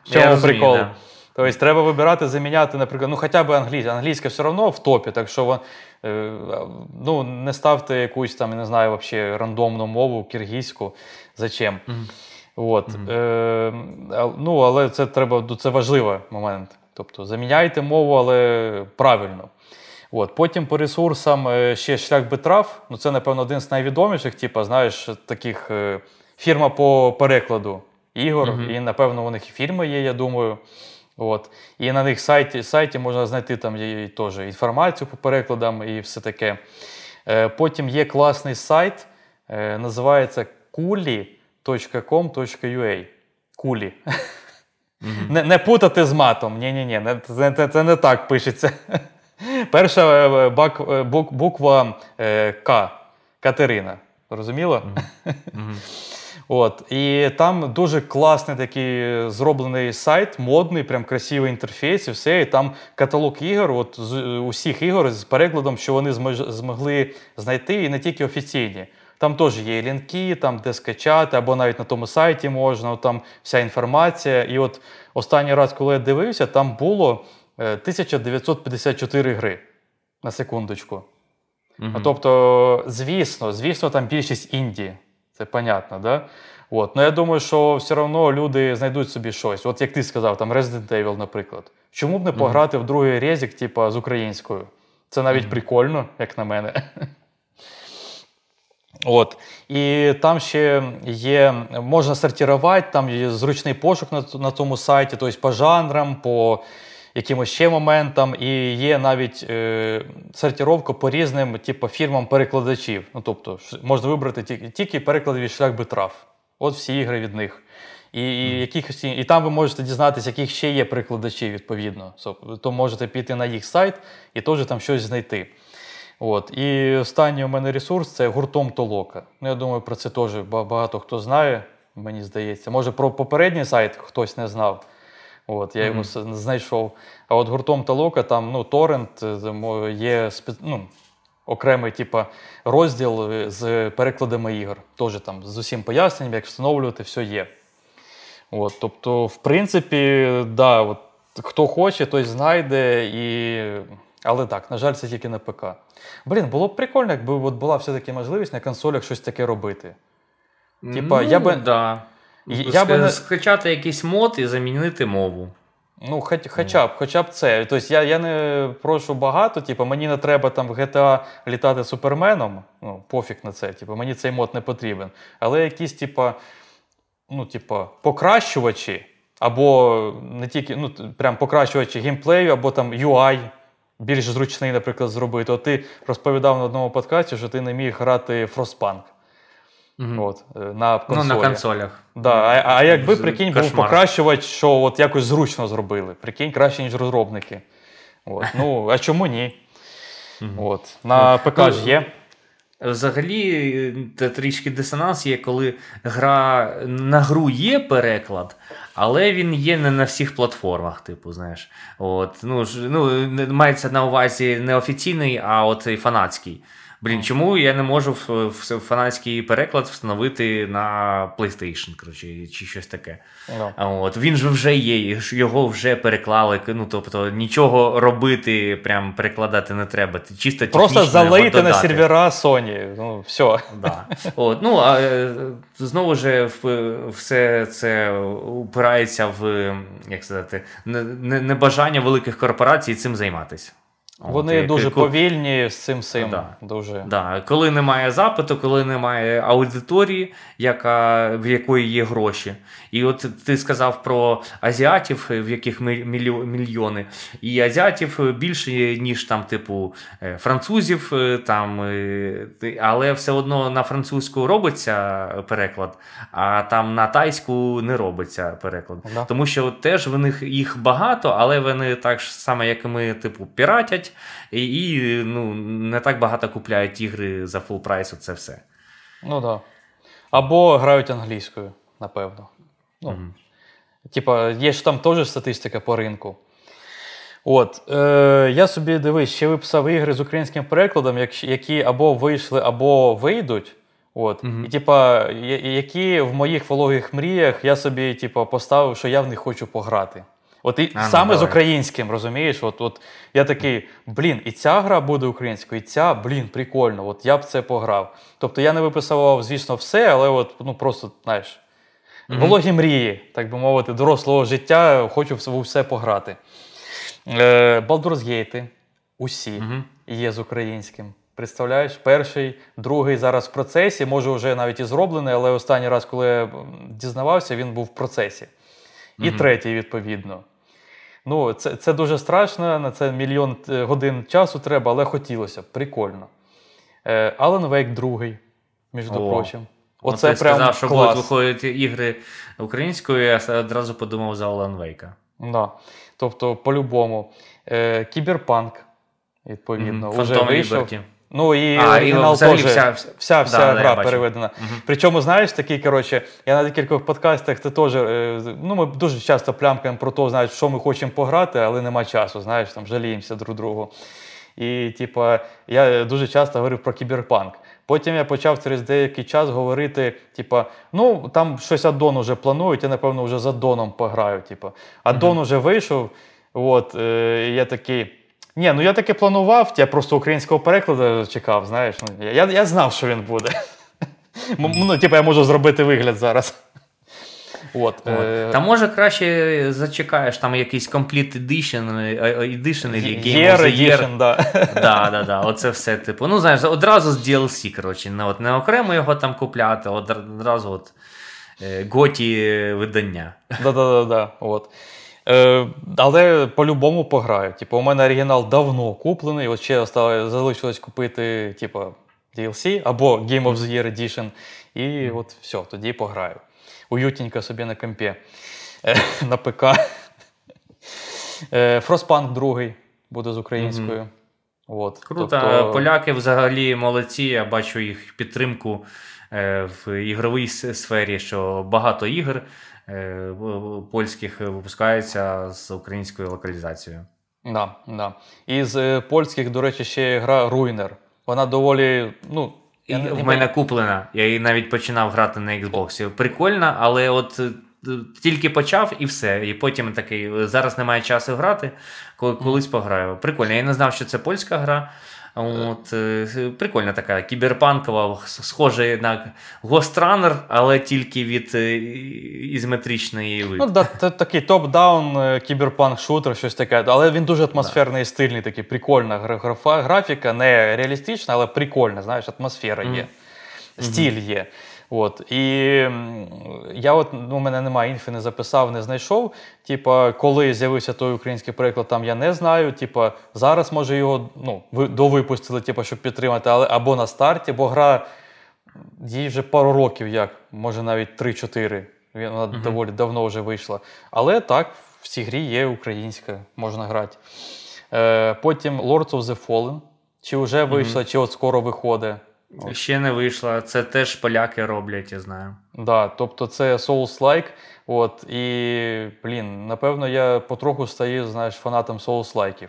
В чому прикол? Да. Тобто треба вибирати, заміняти, наприклад, ну хоча б англійська. Англійська все одно в топі, так що ну, не ставте якусь там, я не знаю, взагалі рандомну мову, киргизьку. Зачем? Ну, але це треба, це важливий момент. Тобто заміняйте мову, але правильно. От. Потім по ресурсам ще Шляхбитраф. Ну, це, напевно, один з найвідоміших, типу, знаєш, таких фірма по перекладу ігор. І, напевно, у них і фільми є, я думаю. От. І на них сайті можна знайти там і теж інформацію по перекладам і все таке. Потім є класний сайт, називається kuli.com.ua. Кулі. Не путати з матом. Ні-ні-ні, це не так пишеться. Перша буква К. Катерина. Розуміло? От. І там дуже класний такий зроблений сайт, модний, прям красивий інтерфейс і все. І там каталог ігор, от з усіх ігор з перекладом, що вони змогли знайти, і не тільки офіційні. Там теж є лінки, там де скачати, або навіть на тому сайті можна, там вся інформація. І от останній раз, коли я дивився, там було 1954 гри, на секундочку. Mm-hmm. Тобто, звісно, там більшість інді. Це понятно, да? От. Ну, я думаю, що все одно люди знайдуть собі щось. От як ти сказав, там Resident Evil, наприклад. Чому б не пограти в другий резік, типу, з українською? Це навіть прикольно, як на мене. От. І там ще є, можна сортувати, там є зручний пошук на тому сайті, тобто по жанрам, по якимось ще моментам, і є навіть сортировка по різним типу, фірмам перекладачів. Ну, тобто, можна вибрати тільки переклад від Шляхбитраф. От всі ігри від них. І там ви можете дізнатися, яких ще є перекладачі, відповідно. То можете піти на їх сайт і теж там щось знайти. От. І останній у мене ресурс – це Гуртом Толока. Ну, я думаю, про це теж багато хто знає, мені здається. Може, про попередній сайт хтось не знав. От, я його знайшов. А от Гуртом Толока, там, ну, торрент, там є окремий, типа, розділ з перекладами ігор. Теж там з усім поясненням, як встановлювати, все є. От, тобто, в принципі, да, от, хто хоче, той знайде і... Але так, на жаль, це тільки на ПК. Блін, було б прикольно, якби от була все-таки можливість на консолях щось таке робити. Типа, ну, я би... Да. Скачати якийсь мод і замінити мову. Ну, хоча б це. Тобто, я не прошу багато, типу, мені не треба там в GTA літати Суперменом, ну, пофіг на це, типу, мені цей мод не потрібен. Але якісь, типу, покращувачі, або не тільки, прям покращувачі геймплею, або там UI, більш зручний, наприклад, зробити. От ти розповідав на одному подкасті, що ти не міг грати Frostpunk. От, на консолях. Да. А якби, прикинь, був покращувач, що от якось зручно зробили. Прикинь, краще, ніж розробники. От. Ну, а чому ні? От. На ПК ж є. Взагалі, трішки дисонанс є, коли на гру є переклад, але він є не на всіх платформах, типу, знаєш. От. Мається на увазі не офіційний, а от фанатський. Блін, чому я не можу фанатський переклад встановити на PlayStation, коротше, чи щось таке. No. От, він же вже є, його вже переклали, ну, тобто, нічого робити, прям перекладати не треба, чисто технічно. Просто залити на сервера Sony, ну, все. Да. От, ну, а знову ж все це упирається в, як сказати, небажання великих корпорацій цим займатися. Вони дуже повільні з цим всім. Да. Дуже. Да. Коли немає запиту, коли немає аудиторії, в якої є гроші. І от ти сказав про азіатів, в яких мільйони. І азіатів більше, ніж там, типу, французів. Там, але все одно на французьку робиться переклад, а там на тайську не робиться переклад. Да. Тому що теж в них їх багато, але вони так само, як і ми, типу, піратять. І не так багато купляють ігри за фул прайс, оце все. Ну так. Да. Або грають англійською, напевно. Типа, є ж там теж статистика по ринку. От. Я собі дивись, ще виписав ігри з українським перекладом, які або вийшли, або вийдуть. От. І типа, які в моїх вологих мріях я собі поставив, що я в них хочу пограти. От і саме з українським, розумієш? От я такий, блін, і ця гра буде українською, і ця, блін, прикольно, от я б це пограв. Тобто я не виписував, звісно, все, але от, просто, знаєш, вологі мрії, так би мовити, дорослого життя, хочу в все пограти. Baldur's Gate, усі є з українським. Представляєш, перший, другий зараз в процесі, може вже навіть і зроблений, але останній раз, коли я дізнавався, він був в процесі. І третій, відповідно. Ну, це дуже страшно, на це мільйон годин часу треба, але хотілося б. Прикольно. Alan Wake 2, між прочим. Оце прям сказав, що клас. Будуть виходити ігри українською, я одразу подумав за Alan Wake. Да. Тобто, по-любому. Кіберпанк, відповідно, вже вийшов. Фантом Ліберті. Ну і оригінал теж, вся гра переведена. Причому, знаєш, такий, коротше, я на декількох подкастах, ти теж, ми дуже часто плямкаємо про те, знаєш, що ми хочемо пограти, але нема часу, знаєш, там, жаліємося друг другу. І, типа, я дуже часто говорив про кіберпанк. Потім я почав через деякий час говорити, типа, там щось аддон уже планують, я, напевно, вже з аддоном пограю, типа. Аддон уже вийшов, от, і я такий... Ні, я таки планував, я просто українського перекладу чекав, знаєш. Я знав, що він буде. Я можу зробити вигляд зараз. Та може краще зачекаєш там якийсь Complete Edition Year Edition, да. Оце все типу. Ну, знаєш, одразу з DLC, коротше, не окремо його там купляти, а одразу от готі видання. Але по-любому пограю. Типу, у мене оригінал давно куплений, от ще залишилось купити, типу, DLC або Game of the Year Edition, і от все, тоді пограю. Уютненько собі на компі, на ПК. Frostpunk 2 буде з українською. От, круто. Тобто... Поляки взагалі молодці, я бачу їх підтримку в ігровій сфері, що багато ігор польських випускається з українською локалізацією. Да. І з польських, до речі, ще гра Руйнер. Вона доволі, ну... В мене куплена. Я її навіть починав грати на Xbox. Прикольна, але от тільки почав і все. І потім такий, зараз немає часу грати, колись пограю. Прикольно. Я не знав, що це польська гра. От, прикольна така, кіберпанкова, схожа на Ghost Runner, але тільки від ізометричної вид. Такий топ-даун кіберпанк-шутер, щось таке, але він дуже атмосферний і стильний, такий, прикольна графіка, не реалістична, але прикольна, знаєш, атмосфера є, стиль є. От. І я у мене немає інфі, не записав, не знайшов. Типа, коли з'явився той український переклад, там я не знаю. Типа, зараз може його довипустили, типа, щоб підтримати, але або на старті, бо гра їй вже пару років, як, може навіть 3-4. Вона доволі давно вже вийшла. Але так, в цій грі є українська, можна грати. Потім Lords of the Fallen. Чи вже вийшла, чи от скоро виходить. Ще не вийшла. Це теж поляки роблять, я знаю. Да, тобто це Souls-like. От, і, напевно, я потроху стаю, знаєш, фанатом Souls-лайків.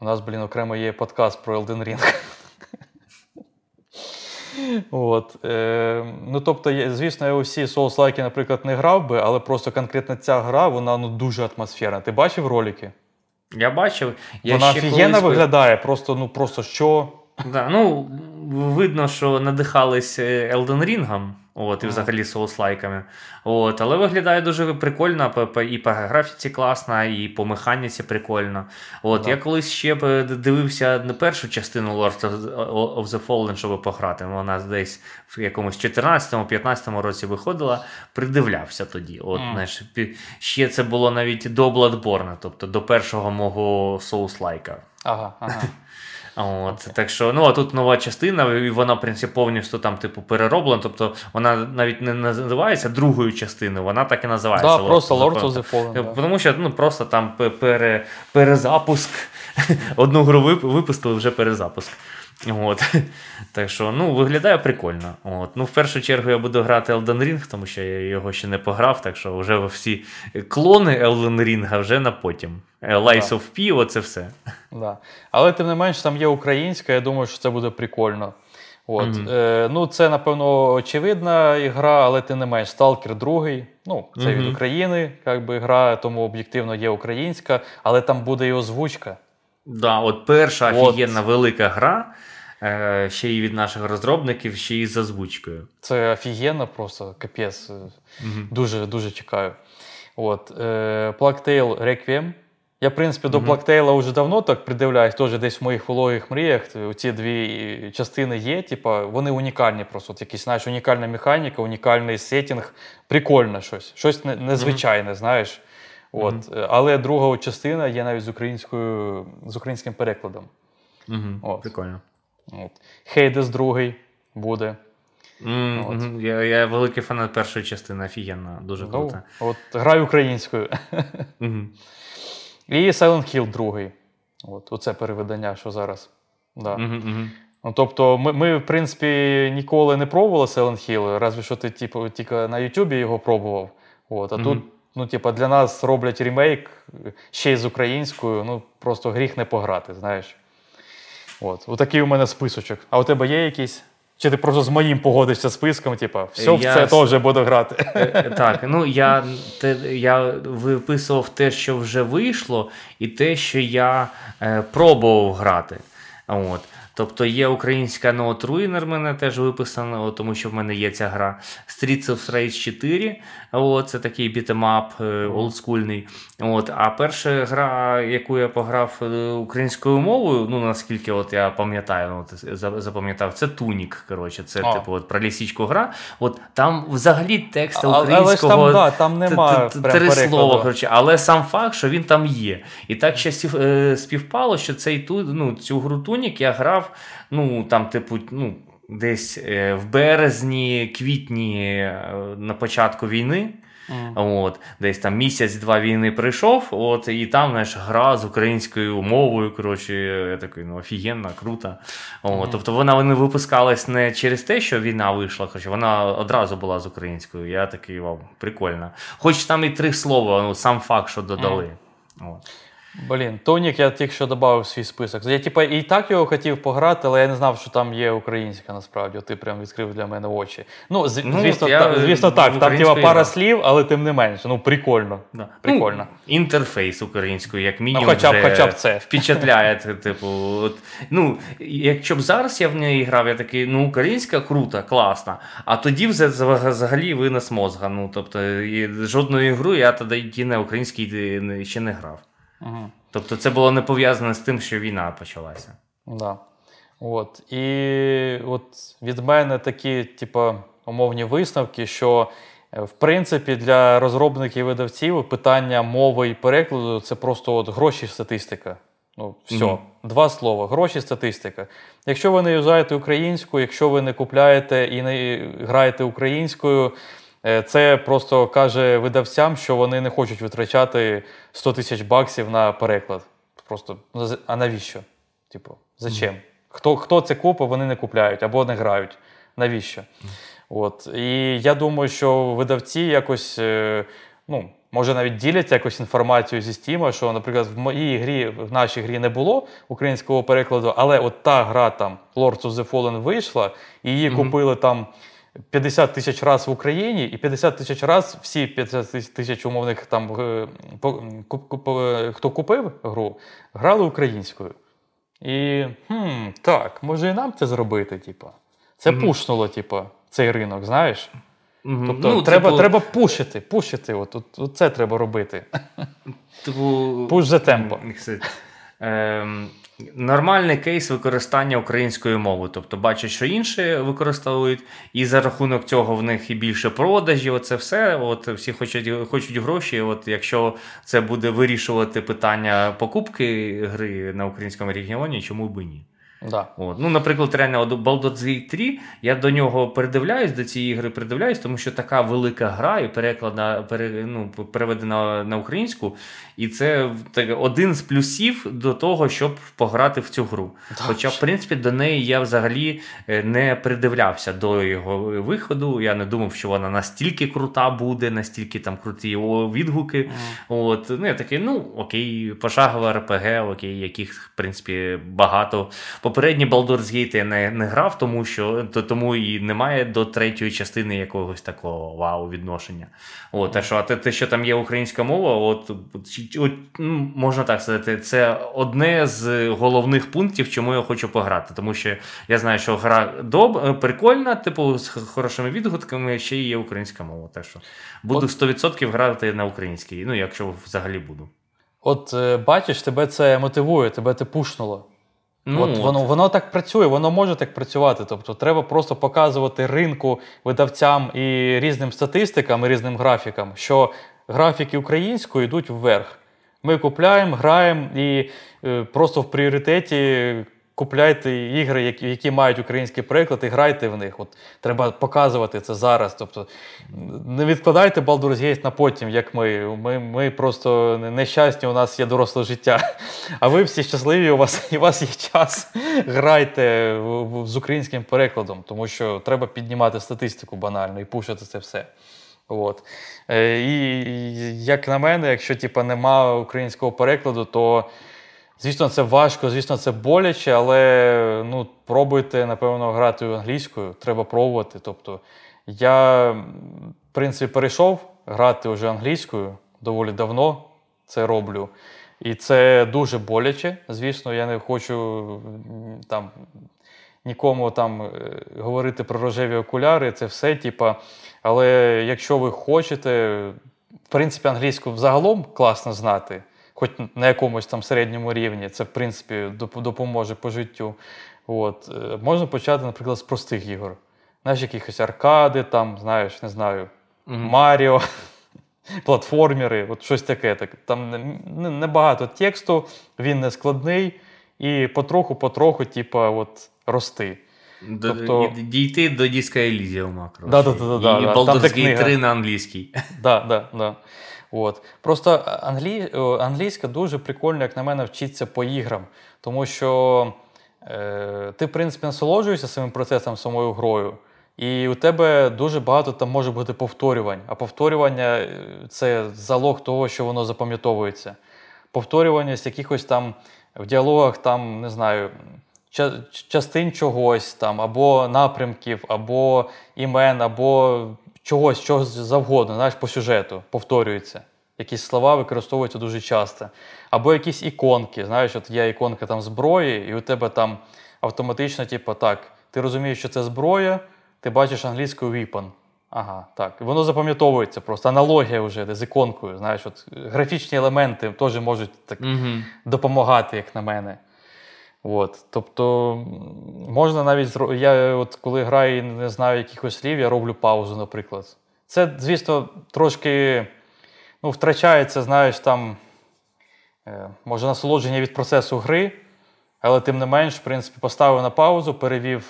У нас, окремо є подкаст про Elden Ring. От. Тобто, звісно, я усі Souls-лайки, наприклад, не грав би, але просто конкретно ця гра, вона дуже атмосферна. Ти бачив ролики? Я бачив. Вона офігенно виглядає. Просто що... Да, видно, що надихались Elden Ring'ом, і взагалі соус-лайками. Але виглядає дуже прикольно, і по графіці класно, і по механіці прикольно. Я колись ще дивився на першу частину Lords of the Fallen, щоб пограти. Вона десь в якомусь 14-15 році виходила, придивлявся тоді. Ще це було навіть до Bloodborne, тобто до першого мого соус-лайка. Ага. Так що, а тут нова частина, і вона, в принципі, повністю там, перероблена. Тобто, вона навіть не називається другою частиною, вона так і називається. Так, просто Lords of the Fallen. Тому що, просто там перезапуск. Одну гру випустили, вже перезапуск. Так що, виглядає прикольно. В першу чергу я буду грати Elden Ring, тому що я його ще не пограв, так що вже всі клони Elden Ring вже на потім. Lies of P, оце все. Да. Але, тим не менш, там є українська, я думаю, що це буде прикольно. Це, напевно, очевидна гра, але тим не менш, Сталкер 2, це від України, гра, тому об'єктивно є українська, але там буде і озвучка. Да, перша офігенна велика гра, ще й від наших розробників, ще й з озвучкою. Це офігенно просто, капець, дуже-дуже чекаю. Plague Tale Requiem. Я, в принципі, до Plague Tale вже давно так придивляюсь, теж десь в моїх вологих мріях. Ці дві частини є, вони унікальні просто. Якісь, знаєш, унікальна механіка, унікальний сеттінг, прикольно щось. Щось незвичайне, знаєш. Але друга частина є навіть з українським перекладом. Прикольно. Hades 2 буде. Я великий фанат першої частини, офігенно, дуже круто. Граю українською. І Silent Hill 2. Оце перевидання, що зараз. Да. Тобто ми, в принципі, ніколи не пробували Silent Hill, разве що ти тільки на Ютубі його пробував. А тут для нас роблять ремейк ще й з українською, просто гріх не пограти, знаєш. Отакий у мене списочок. А у тебе є якісь? Чи ти просто з моїм погодишся списком, все в це теж буду грати? Так, я виписував те, що вже вийшло, і те, що я пробував грати. От. Тобто є українська Not Ruiner, мене теж виписано, тому що в мене є ця гра. Streets of Rage 4, от, це такий бітемап олдскульний. От. А перша гра, яку я пограв українською мовою, ну наскільки от я пам'ятаю, от, запам'ятав, це Tunic, коротше, це типу от про лісічку гра. От там взагалі текста українського, але ж там, да, там немає три слова, коротше, але сам факт, що він там є. І так ще співпало, що цей, ну, цю гру Tunic я грав, ну, там, типу, ну, десь в березні-квітні на початку війни. От, десь там місяць-два війни прийшов, от, і там, знаєш, гра з українською мовою, коротше, я такий, ну, офігенна, крута. От, тобто вона випускалась не через те, що війна вийшла, коротше, вона одразу була з українською. Я такий, вау, прикольно. Хоч там і три слова, ну, сам факт, що додали. От. Блін, Tunic я тільки що додав у свій список. Я типу і так його хотів пограти, але я не знав, що там є українська насправді. Ти прям відкрив для мене очі. Ну, звісно, я, звісно так, там тіва пара слів, але тим не менше. Ну, прикольно. Да. Прикольно. Ну, інтерфейс українською, як мінімум, ну, хоча б це впечатляє. Типу, от, ну, якщо б зараз я в неї грав, я такий, ну, українська крута, класна. А тоді взагалі винес мозга. Ну, тобто, жодної ігри я тоді на українській ще не грав. Угу. Тобто це було не пов'язано з тим, що війна почалася. Да. От. І от від мене такі типу, умовні висновки, що в принципі для розробників і видавців питання мови і перекладу – це просто от гроші, статистика. Ну, все. Угу. Два слова. Гроші, статистика. Якщо ви не юзаєте українську, якщо ви не купляєте і не граєте українською, це просто каже видавцям, що вони не хочуть витрачати 100 тисяч баксів на переклад. Просто, а навіщо? Типу, зачем? Хто це купить, вони не купляють або не грають. Навіщо? От. І я думаю, що видавці якось, ну, може навіть діляться якусь інформацію зі Steam, що, наприклад, в нашій грі не було українського перекладу, але от та гра там Lords of the Fallen вийшла, і її купили там 50 тисяч раз в Україні, і 50 тисяч раз всі 50 тисяч умовних там, хто купив гру, грали українською. І, так, може і нам це зробити, типу. Це пушнуло, типу, цей ринок, знаєш? Тобто ну, треба пушити, от це треба робити. Пуш за темпо. Нормальний кейс використання української мови. Тобто бачать, що інші використовують, і за рахунок цього в них і більше продажів, оце все. От всі хочуть гроші. От якщо це буде вирішувати питання покупки гри на українському регіоні, чому б і ні? Да. От. Ну, наприклад, реально Baldur's Gate 3, я до нього передивляюсь, до цієї ігри передивляюсь, тому що така велика гра і переведена на українську, і це так, один з плюсів до того, щоб пограти в цю гру. Да. Хоча, в принципі, до неї я взагалі не придивлявся до його виходу, я не думав, що вона настільки крута буде, настільки там круті відгуки. От. Ну, я такий, ну, окей, пошагова РПГ, окей, яких, в принципі, багато. Попередні Baldur's Gate я не грав, тому і немає до третьої частини якогось такого вау відношення. От, що, а те, що там є українська мова, от, ну, можна так сказати, це одне з головних пунктів, чому я хочу пограти. Тому що я знаю, що гра прикольна, типу, з хорошими відгуками, ще є українська мова. Так що буду 100% грати на українській, ну якщо взагалі буду. От бачиш, тебе це мотивує, тебе це пушнуло. Ну, от воно так працює, воно може так працювати. Тобто треба просто показувати ринку, видавцям і різним статистикам, і різним графікам, що графіки українською йдуть вверх. Ми купляємо, граємо і просто в пріоритеті купляйте ігри, які мають український переклад, і грайте в них. От треба показувати це зараз. Тобто не відкладайте Baldur's Gate на потім, як ми. Ми просто нещасні, у нас є доросле життя. А ви всі щасливі, у вас є час. Грайте з українським перекладом, тому що треба піднімати статистику банально і пушити це все. От. І як на мене, якщо типу, нема українського перекладу, то звісно, це важко, звісно, це боляче, але ну, пробуйте, напевно, грати англійською, треба пробувати. Тобто, я, в принципі, перейшов грати вже англійською доволі давно, це роблю. І це дуже боляче. Звісно, я не хочу там нікому там говорити про рожеві окуляри, це все, типа. Але якщо ви хочете, в принципі, англійську взагалом класно знати, хоч на якомусь там середньому рівні, це, в принципі, допоможе по життю. От. Можна почати, наприклад, з простих ігор. Знаєш, якихось аркади, там, знаєш, не знаю, Маріо, платформери, от щось таке. Так. Там небагато тексту, він не складний, і потроху, типа, от, рости. Тобто... Дійти до Disco Elysium, і Baldur's Gate 3 на англійській. Да. От. Просто англійська дуже прикольно, як на мене, вчиться по іграм. Тому що ти, в принципі, насолоджуєшся самим процесом, самою грою. І у тебе дуже багато там може бути повторювань. А повторювання – це залог того, що воно запам'ятовується. Повторювання з якихось там в діалогах, там, не знаю, частин чогось, там, або напрямків, або імен, або чогось, чого завгодно, знаєш, по сюжету повторюється. Якісь слова використовуються дуже часто. Або якісь іконки, знаєш, от є іконка там зброї, і у тебе там автоматично, типу, так, ти розумієш, що це зброя, ти бачиш англійською weapon. Ага, так. І воно запам'ятовується просто. Аналогія вже з іконкою, знаєш, от графічні елементи теж можуть так допомагати, як на мене. От. Тобто, можна навіть, я от коли граю і не знаю якихось слів, я роблю паузу, наприклад. Це, звісно, трошки, ну, втрачається, знаєш, там, може, насолодження від процесу гри, але тим не менш, в принципі, поставив на паузу, перевів,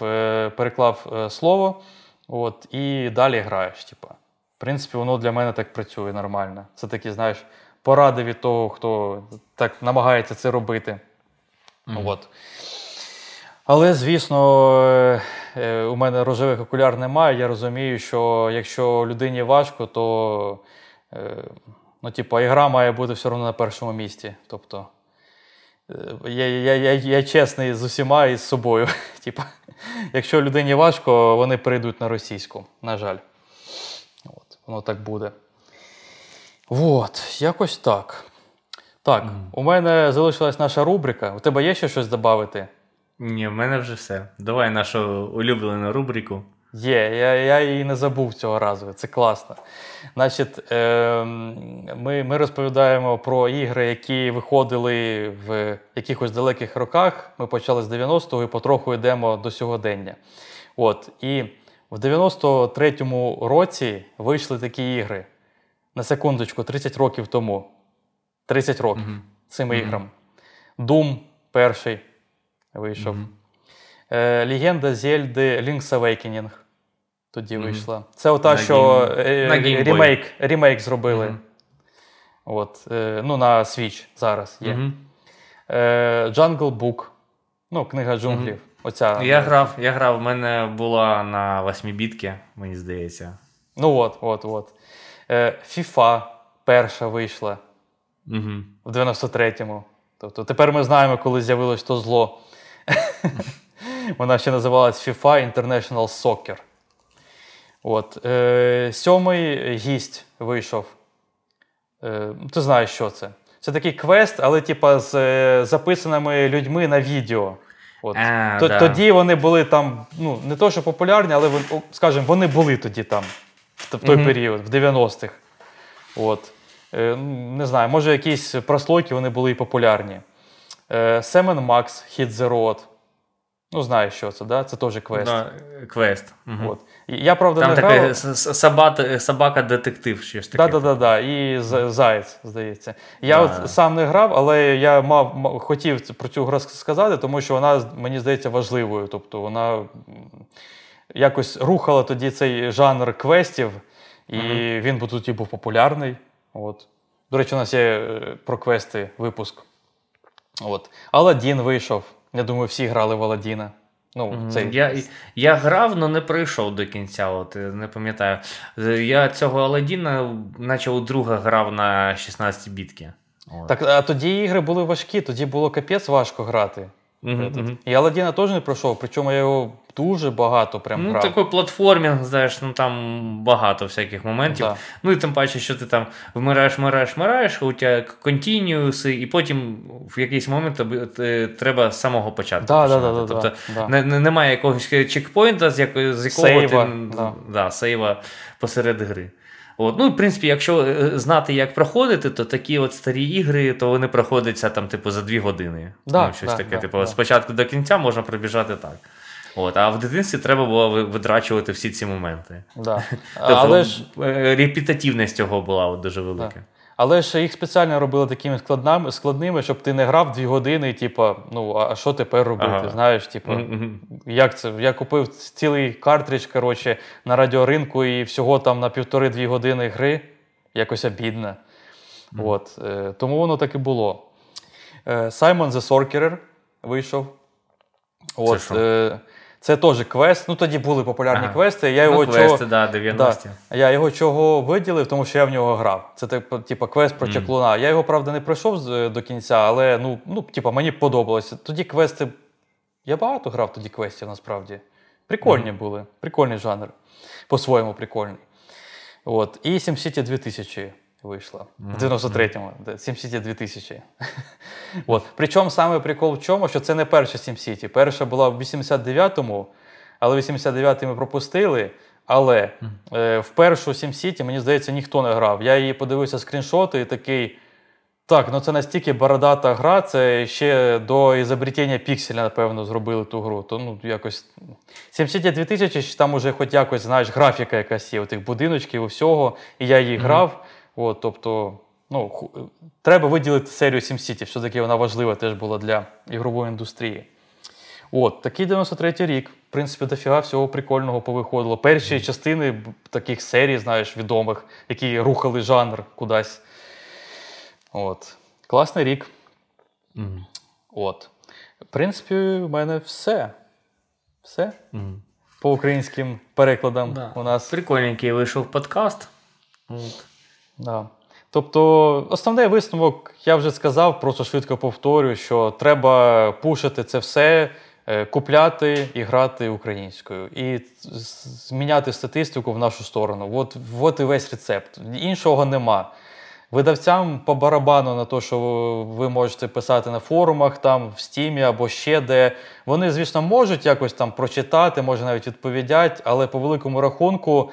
переклав слово, от, і далі граєш, типа. В принципі, воно для мене так працює нормально. Це такі, знаєш, поради від того, хто так намагається це робити. От. Але, звісно, у мене рожевих окуляр немає. Я розумію, що якщо людині важко, то ну, типу, ігра має бути все одно на першому місці. Тобто, я чесний з усіма і з собою. Типу, якщо людині важко, вони перейдуть на російську, на жаль. От, воно так буде. От, якось так. Так, у мене залишилась наша рубрика. У тебе є ще щось додати? Ні, в мене вже все. Давай нашу улюблену рубрику. Є, я її не забув цього разу. Це класно. Значить, ми розповідаємо про ігри, які виходили в якихось далеких роках. Ми почали з 90-го і потроху йдемо до сьогодення. От, і в 93-му році вийшли такі ігри. На секундочку, 30 років тому. 30 років цим іграм. Doom перший вийшов. Легенда Зельди Link's Awakening тоді вийшла. Це ота, що ремейк зробили. От, ну, на Switch зараз є. Jungle Book. Ну, книга джунглів. Оця. Я грав. У мене була на 8-бітки, мені здається. Ну, от. FIFA перша вийшла. В 93-му. Тобто тепер ми знаємо, коли з'явилось то зло. Вона ще називалась FIFA International Soccer. От. Сьомий гість вийшов. Ти знаєш, що це. Це такий квест, але типа з записаними людьми на відео. От. Тоді вони були там, ну, не то, що популярні, але, скажімо, вони були тоді там, в той період, в 90-х. От. Не знаю, може якісь прослойки, вони були і популярні. Семен Макс, Hit the Road. Ну, знаєш, що це, да? Це теж квест. Да, квест. От. Я, правда, там не грав. Там така собака-детектив, щось таке. Да. І Заєць, здається. Я от сам не грав, але я хотів про цю гру сказати, тому що вона, мені здається, важливою. Тобто вона якось рухала тоді цей жанр квестів, і він тут і був популярний. От. До речі, у нас є про квести випуск. От. Аладдін вийшов. Я думаю, всі грали в Аладдіна. Ну, цей... я грав, але не пройшов до кінця. От, не пам'ятаю. Я цього Аладдіна, наче у друга, грав на 16-бітки. Так, а тоді ігри були важкі, тоді було капець важко грати. Я Аладдіна теж не пройшов, причому я його дуже багато прям грав. Ну, такий платформінг, знаєш, ну там багато всяких моментів. Да. Ну і тим паче, що ти там вмираєш, у тебе континюси, і потім в якийсь момент тобі треба з самого початку. Немає якогось чекпоінта, з якого сейва. Сейва посеред гри. От. Ну, в принципі, якщо знати, як проходити, то такі от старі ігри, то вони проходяться там, типу, за 2 години. Да, ну, щось таке, типу, спочатку до кінця можна пробіжати так. От. А в дитинстві треба було видрачувати всі ці моменти. Да. Але ж репетативність цього була от дуже велика. Да. Але ж їх спеціально робили такими складними, щоб ти не грав 2 години, типу, ну, а що тепер робити, знаєш, типу, як це, я купив цілий картридж, коротше, на радіоринку і всього там на 1,5-2 години гри, якось обідно. От, тому воно так і було. Simon the Sorcerer вийшов. От, це теж квест, ну тоді були популярні квести. Я його я його чого виділив, тому що я в нього грав. Це типу квест про чаклуна. Я його, правда, не пройшов до кінця, але ну типу, мені подобалося. Тоді квести, я багато грав тоді квестів, насправді. Прикольні були, прикольний жанр, по-своєму прикольний. От. І SimCity 2000 вийшла в 93-му. SimCity 2000. От. Причому саме прикол в чому, що це не перша SimCity. Перша була в 89-му, але 89-й ми пропустили. Але в першу SimCity, мені здається, ніхто не грав. Я її подивився скріншоти і такий, так, ну це настільки бородата гра, це ще до ізобретіння пікселя, напевно, зробили ту гру. То, ну, якось... SimCity 2000, там уже хоч якось, знаєш, графіка якась є, тих будиночків і всього, і я її грав. От, тобто, ну, треба виділити серію SimCity, все-таки вона важлива теж була для ігрової індустрії. От, такий 93-й рік, в принципі, дофіга всього прикольного повиходило. Перші частини таких серій, знаєш, відомих, які рухали жанр кудись. От, класний рік. От, в принципі, в мене все. Все по українським перекладам у нас. Прикольненький вийшов подкаст. Да. Тобто, основний висновок, я вже сказав, просто швидко повторюю, що треба пушити це все, купляти і грати українською. І зміняти статистику в нашу сторону. От і весь рецепт. Іншого нема. Видавцям по барабану на те, що ви можете писати на форумах, там, в Стімі або ще де. Вони, звісно, можуть якось там прочитати, може навіть відповідять, але по великому рахунку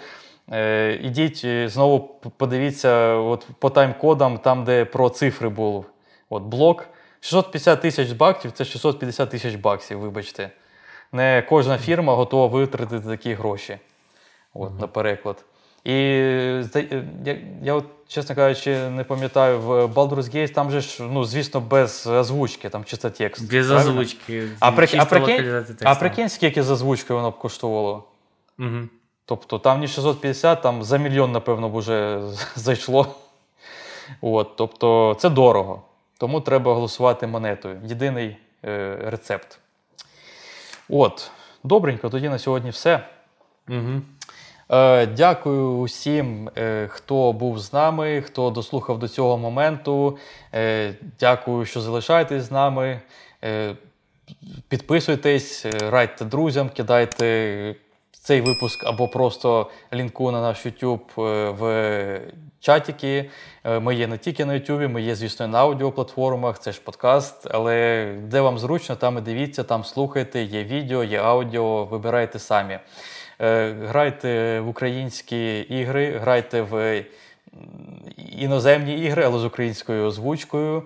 ідіть, знову подивіться от, по тайм-кодам, там, де про цифри було. От блок. 650 тисяч баксів – це 650 тисяч баксів, вибачте. Не кожна фірма готова витратити такі гроші. От, на переклад. І я от, чесно кажучи, не пам'ятаю, в Baldur's Gate там же ж, ну, звісно, без озвучки, там чисто текст. Без озвучки. А прикинь, скільки з озвучкою воно б коштувало? Тобто там не 650, там за мільйон, напевно, б уже зайшло. От, тобто це дорого. Тому треба голосувати монетою. Єдиний рецепт. От. Добренько, тоді на сьогодні все. Дякую усім, хто був з нами, хто дослухав до цього моменту. Дякую, що залишаєтесь з нами. Підписуйтесь, радьте друзям, кидайте... цей випуск або просто лінку на наш YouTube в чатіки. Ми є не тільки на YouTube, ми є, звісно, на аудіоплатформах, це ж подкаст, але де вам зручно, там і дивіться, там слухайте, є відео, є аудіо, вибирайте самі. Грайте в українські ігри, грайте в іноземні ігри, але з українською озвучкою.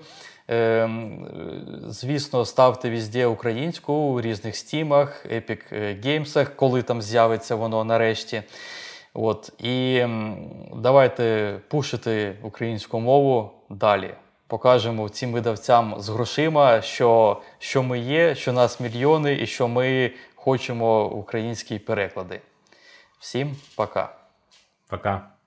Звісно, ставте везде українську у різних стімах, Epic Games, коли там з'явиться воно нарешті. От. І давайте пушити українську мову далі. Покажемо цим видавцям з грошима, що ми є, що нас мільйони і що ми хочемо українські переклади. Всім пока. Пока.